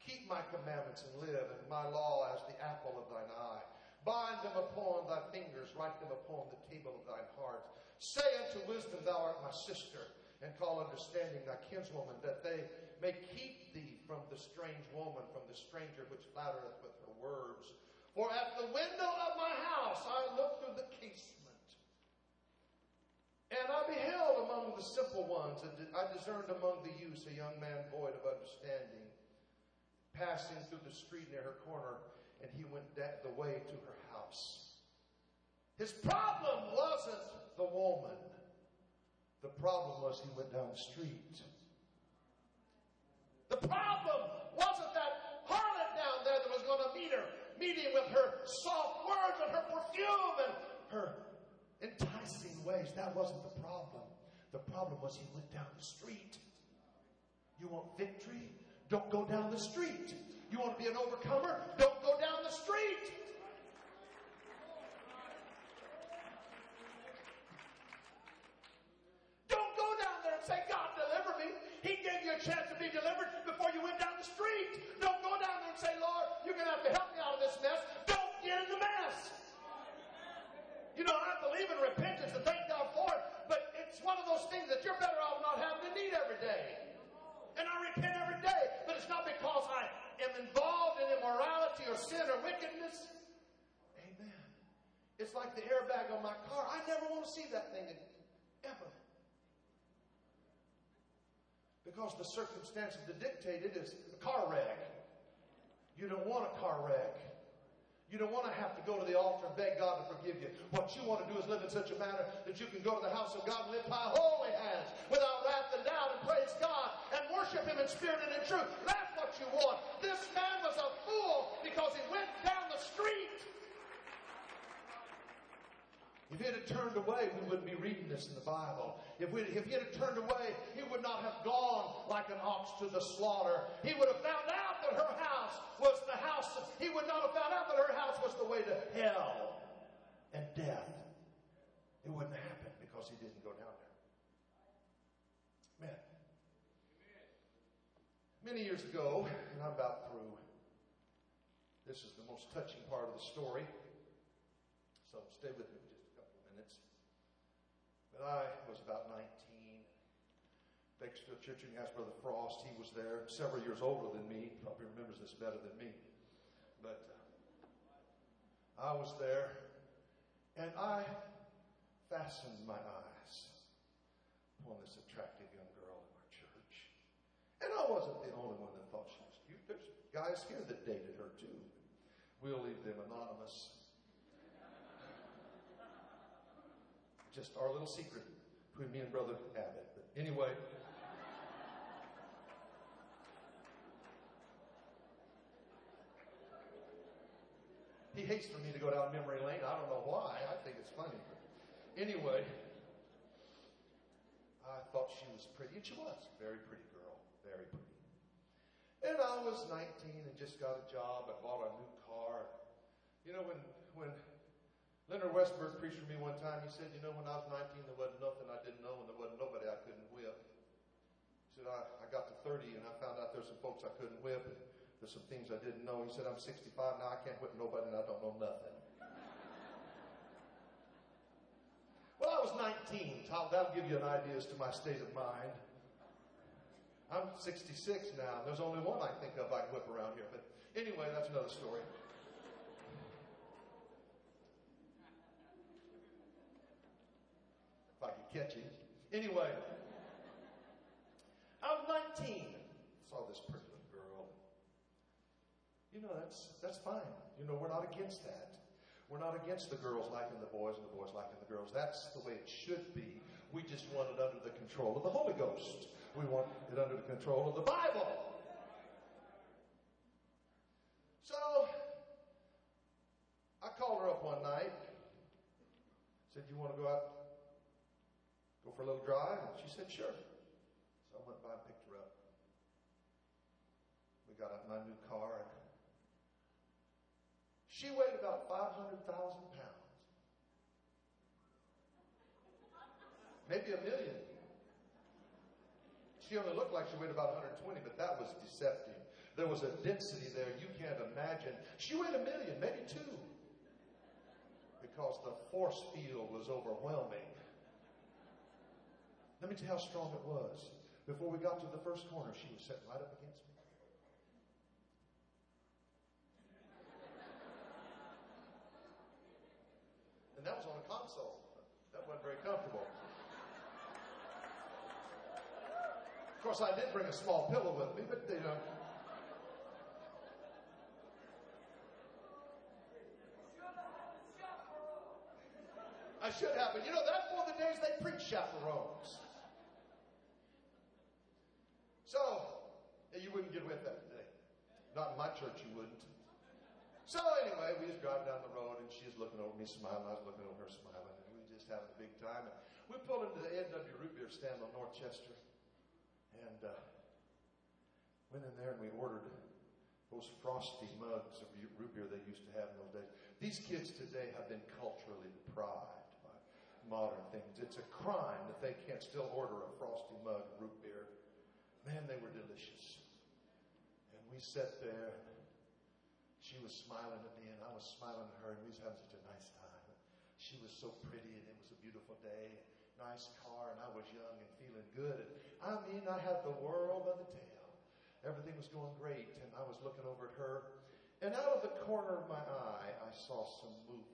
Keep my commandments and live, and my law as the apple of thine eye. Bind them upon thy fingers, write them upon the table of thine heart. Say unto wisdom, thou art my sister, and call understanding thy kinswoman, that they may keep thee from the strange woman, from the stranger which flattereth with her words. For at the window of my house I looked through the casement, and I beheld among the simple ones, and I discerned among the youths a young man void of understanding, passing through the street near her corner, and he went the way to her house. His problem wasn't the woman. The problem was he went down the street. The problem wasn't that harlot down there that was going to meet her, meeting with her soft words and her perfume and her enticing ways. That wasn't the problem. The problem was he went down the street. You want victory? Don't go down the street. You want to be an overcomer? Don't go down the street. Don't go down there and say, God, deliver me. He gave you a chance to be delivered before you went down the street. Don't go down there and say, Lord, you're going to have to help me out of this mess. Don't get in the mess. You know, I believe in repentance and thank God for it, but it's one of those things that you're better off not having to need every day. And I repent every day, but it's not because I am involved in immorality or sin or wickedness. Amen. It's like the airbag on my car. I never want to see that thing ever. Because the circumstances that dictate it is a car wreck. You don't want a car wreck. You don't want to have to go to the altar and beg God to forgive you. What you want to do is live in such a manner that you can go to the house of God and lift high holy hands without wrath and doubt, and praise God and worship Him in spirit and in truth. That's what you want. This man was a fool because he went down the street. If he had turned away, we wouldn't be reading this in the Bible. If, we, if he had turned away, he would not have gone like an ox to the slaughter. He would have found out that her house was the house. He would not have found out that her house was the way to hell and death. It wouldn't happen because he didn't go down there. Amen. Many years ago, and I'm about through, this is the most touching part of the story. So stay with me. But I was about nineteen. Bakersfield Church, and asked Brother Frost. He was there, several years older than me. Probably remembers this better than me. But uh, I was there, and I fastened my eyes upon this attractive young girl in our church. And I wasn't the only one that thought she was cute. There's guys here that dated her too. We'll leave them anonymous. Just our little secret between me and Brother Abbott. But anyway, he hates for me to go down memory lane. I don't know why. I think it's funny. But anyway, I thought she was pretty, and she was a very pretty girl, very pretty. And I was nineteen and just got a job and bought a new car. You know, when when Leonard Westberg preached for me one time. He said, you know, when I was nineteen, there wasn't nothing I didn't know, and there wasn't nobody I couldn't whip. He said, I, I got to thirty, and I found out there's some folks I couldn't whip, and there's some things I didn't know. He said, I'm sixty-five now. I can't whip nobody, and I don't know nothing. Well, I was nineteen, Tom. That'll give you an idea as to my state of mind. I'm sixty-six now. There's only one I think of I can whip around here. But anyway, that's another story. If I could catch him. Anyway, I was nineteen. Saw this pretty little girl. You know, that's, that's fine. You know, we're not against that. We're not against the girls liking the boys and the boys liking the girls. That's the way it should be. We just want it under the control of the Holy Ghost. We want it under the control of the Bible. So, I called her up one night. Said, you want to go out, go for a little drive? And she said, sure. So I went by and picked her up. We got out in my new car and she weighed about five hundred thousand pounds. Maybe a million. She only looked like she weighed about one hundred twenty, but that was deceptive. There was a density there you can't imagine. She weighed a million, maybe two. Because the force field was overwhelming. Let me tell you how strong it was. Before we got to the first corner, she was sitting right up against me. And that was on a console. That wasn't very comfortable. Of course, I did bring a small pillow with me, but, you know. I should have, but, you know, that's one of the days they preach chaperones. So, you wouldn't get away with that today. Not in my church, you wouldn't. So anyway, we just drive down the road, and she's looking over me smiling. I was looking over her smiling, and we were just having a big time. And we pulled into the N W Root Beer stand on Northchester, and uh, went in there, and we ordered those frosty mugs of root beer they used to have in those days. These kids today have been culturally deprived by modern things. It's a crime that they can't still order a frosty mug of root beer. Man, they were delicious. And we sat there. She was smiling at me, and I was smiling at her, and we was having such a nice time. She was so pretty, and it was a beautiful day, nice car, and I was young and feeling good. And I mean, I had the world by the tail. Everything was going great, and I was looking over at her, and out of the corner of my eye, I saw some movement.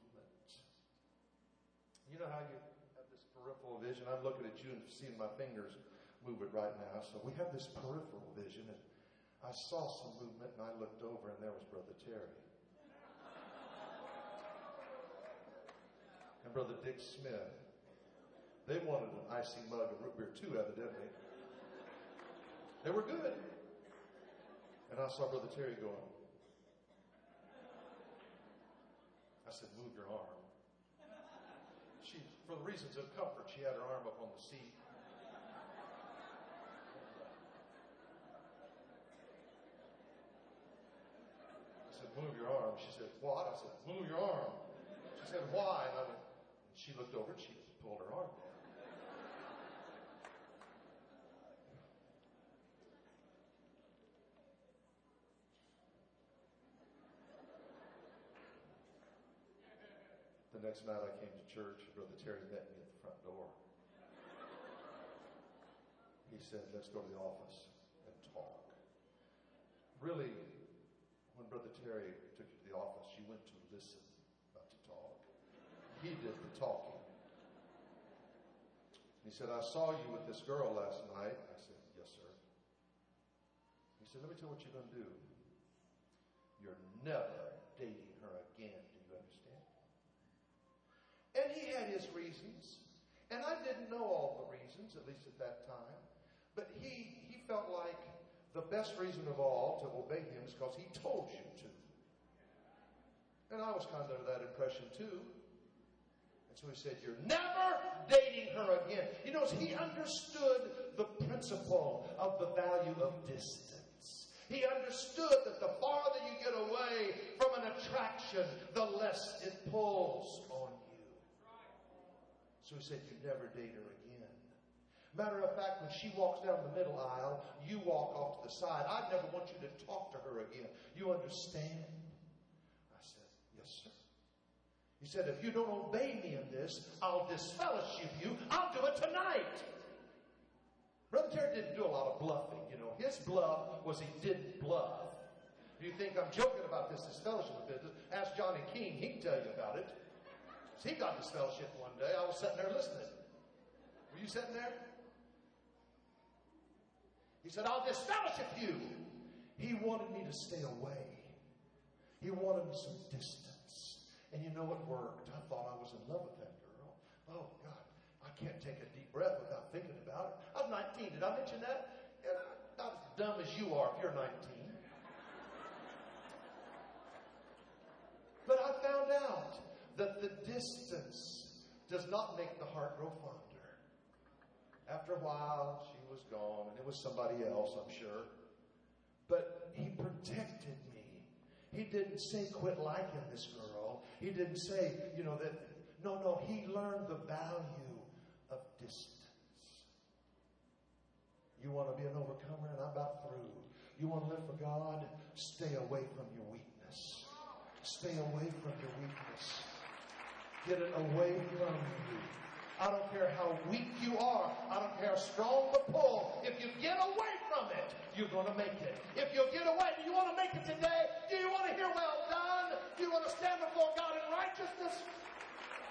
You know how you have this peripheral vision? I'm looking at you and seeing my fingers move it right now. So we have this peripheral vision, and I saw some movement, and I looked over, and there was Brother Terry. And Brother Dick Smith. They wanted an icy mug of root beer, too, evidently. They were good. And I saw Brother Terry going. I said, move your arm. She, for the reasons of comfort, she had her arm up on the seat. I said, move your arm. She said, what? I said, move your arm. She said, why? And I went, and she looked over and she pulled her arm down. The next night I came to church, Brother Terry met me at the front door. He said, let's go to the office and talk. Really, when Brother Terry took you to the office, you went to listen, not to talk. He did the talking. He said, I saw you with this girl last night. I said, yes, sir. He said, let me tell you what you're going to do. You're never dating her again. Do you understand? And he had his reasons. And I didn't know all the reasons, at least at that time. But he, he felt like the best reason of all to obey him is because he told you to. And I was kind of under that impression too. And so he said, you're never dating her again. You know, he understood the principle of the value of distance. He understood that the farther you get away from an attraction, the less it pulls on you. So he said, "You never date her again." Matter of fact, when she walks down the middle aisle, you walk off to the side. I never want you to talk to her again. You understand? I said, "Yes, sir." He said, "If you don't obey me in this, I'll disfellowship you. I'll do it tonight." Brother Terry didn't do a lot of bluffing, you know. His bluff was he didn't bluff. If you think I'm joking about this disfellowship business, ask Johnny King. He can tell you about it. He got disfellowship one day. I was sitting there listening. Were you sitting there? He said, "I'll disfellowship you." He wanted me to stay away. He wanted me some distance. And you know it worked. I thought I was in love with that girl. Oh, God. I can't take a deep breath without thinking about it. I was nineteen. Did I mention that? Yeah, not as dumb as you are if you're nineteen. But I found out that the distance does not make the heart grow fonder. After a while, she was gone, and it was somebody else, I'm sure. But he protected me. He didn't say, "Quit liking this girl." He didn't say, you know, that. No, no, he learned the value of distance. You want to be an overcomer, and I'm about through. You want to live for God? Stay away from your weakness. Stay away from your weakness. Get it away from you. I don't care how weak you are. I don't care how strong the pull. If you get away from it, you're going to make it. If you get away, do you want to make it today? Do you want to hear, "Well done"? Do you want to stand before God in righteousness?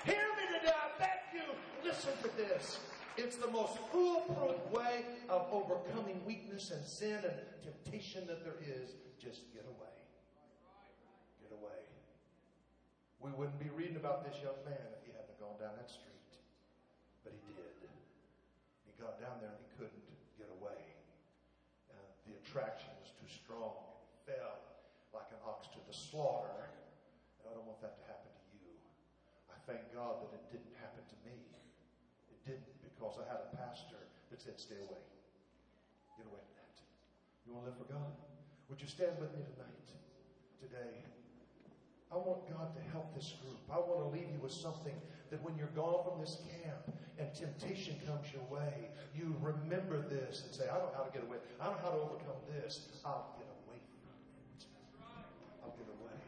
Hear me today, I beg you. Listen to this. It's the most foolproof way of overcoming weakness and sin and temptation that there is. Just get away. Get away. We wouldn't be reading about this young man if he hadn't gone down that street. But he did. He got down there and he couldn't get away. And the attraction was too strong. He fell like an ox to the slaughter. And I don't want that to happen to you. I thank God that it didn't happen to me. It didn't, because I had a pastor that said, "Stay away. Get away from that." You want to live for God? Would you stand with me tonight, today? I want God to help this group. I want to leave you with something that when you're gone from this camp and temptation comes your way, you remember this and say, "I know how to get away. I know how to overcome this. I'll get away from it. I'll get away."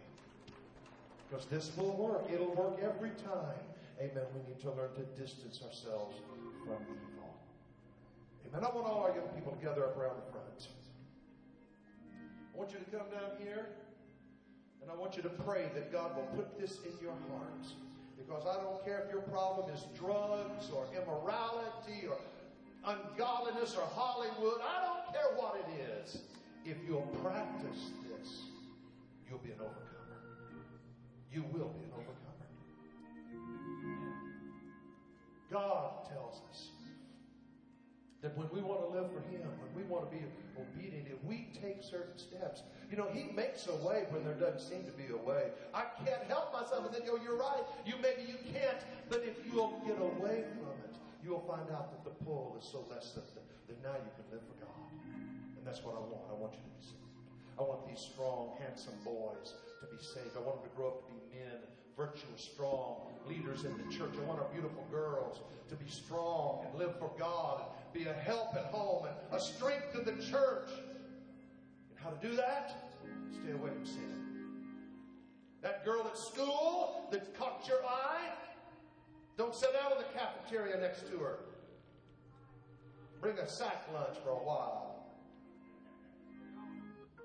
Because this will work. It'll work every time. Amen. We need to learn to distance ourselves from evil. Amen. I want all our young people to gather up around the front. I want you to come down here. And I want you to pray that God will put this in your heart. Because I don't care if your problem is drugs or immorality or ungodliness or Hollywood. I don't care what it is. If you'll practice this, you'll be an overcomer. You will be an overcomer. God tells us that when we want to live for Him, when we want to be obedient, if we take certain steps, you know, He makes a way when there doesn't seem to be a way. I can't help myself, and then, oh, you're right. You maybe you can't, but if you'll get away from it, you'll find out that the pull is so less that, the, that now you can live for God. And that's what I want. I want you to be saved. I want these strong, handsome boys to be saved. I want them to grow up to be men, virtuous, strong leaders in the church. I want our beautiful girls to be strong and live for God and be a help at home and a strength to the church. And how to do that? Stay away from sin. That girl at school that caught your eye, don't sit down in the cafeteria next to her. Bring a sack lunch for a while.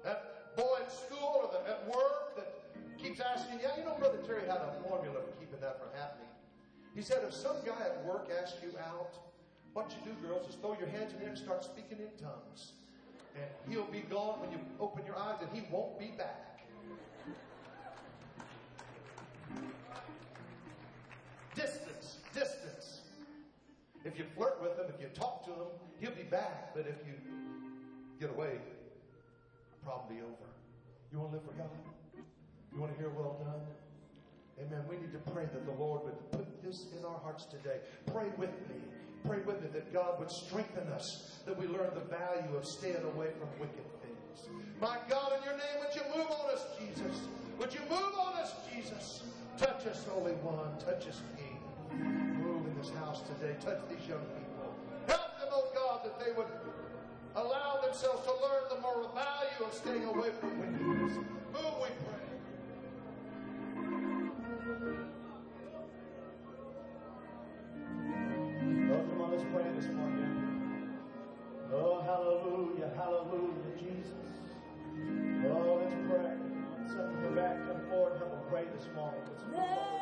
That boy at school or the, at work that keeps asking, yeah, you know, Brother Terry had a formula for keeping that from happening. He said, if some guy at work asks you out, what you do, girls, is throw your hands in there and start speaking in tongues. And he'll be gone when you open your eyes, and he won't be back. Distance, distance. If you flirt with him, if you talk to him, he'll be back. But if you get away, problem be over. You want to live for God? You want to hear, "Well done"? Amen. We need to pray that the Lord would put this in our hearts today. Pray with me. Pray with me that God would strengthen us, that we learn the value of staying away from wicked things. My God, in your name, would you move on us, Jesus? Would you move on us, Jesus? Touch us, Holy One. Touch us, King. Move in this house today. Touch these young people. Help them, oh God, that they would allow themselves to learn the moral value of staying away from wickedness. Whom we pray. Oh, come on, let's pray this morning. Oh, hallelujah, hallelujah, Jesus. Oh, let's pray. Something to back, come forward, and we'll pray this morning. Let's move on.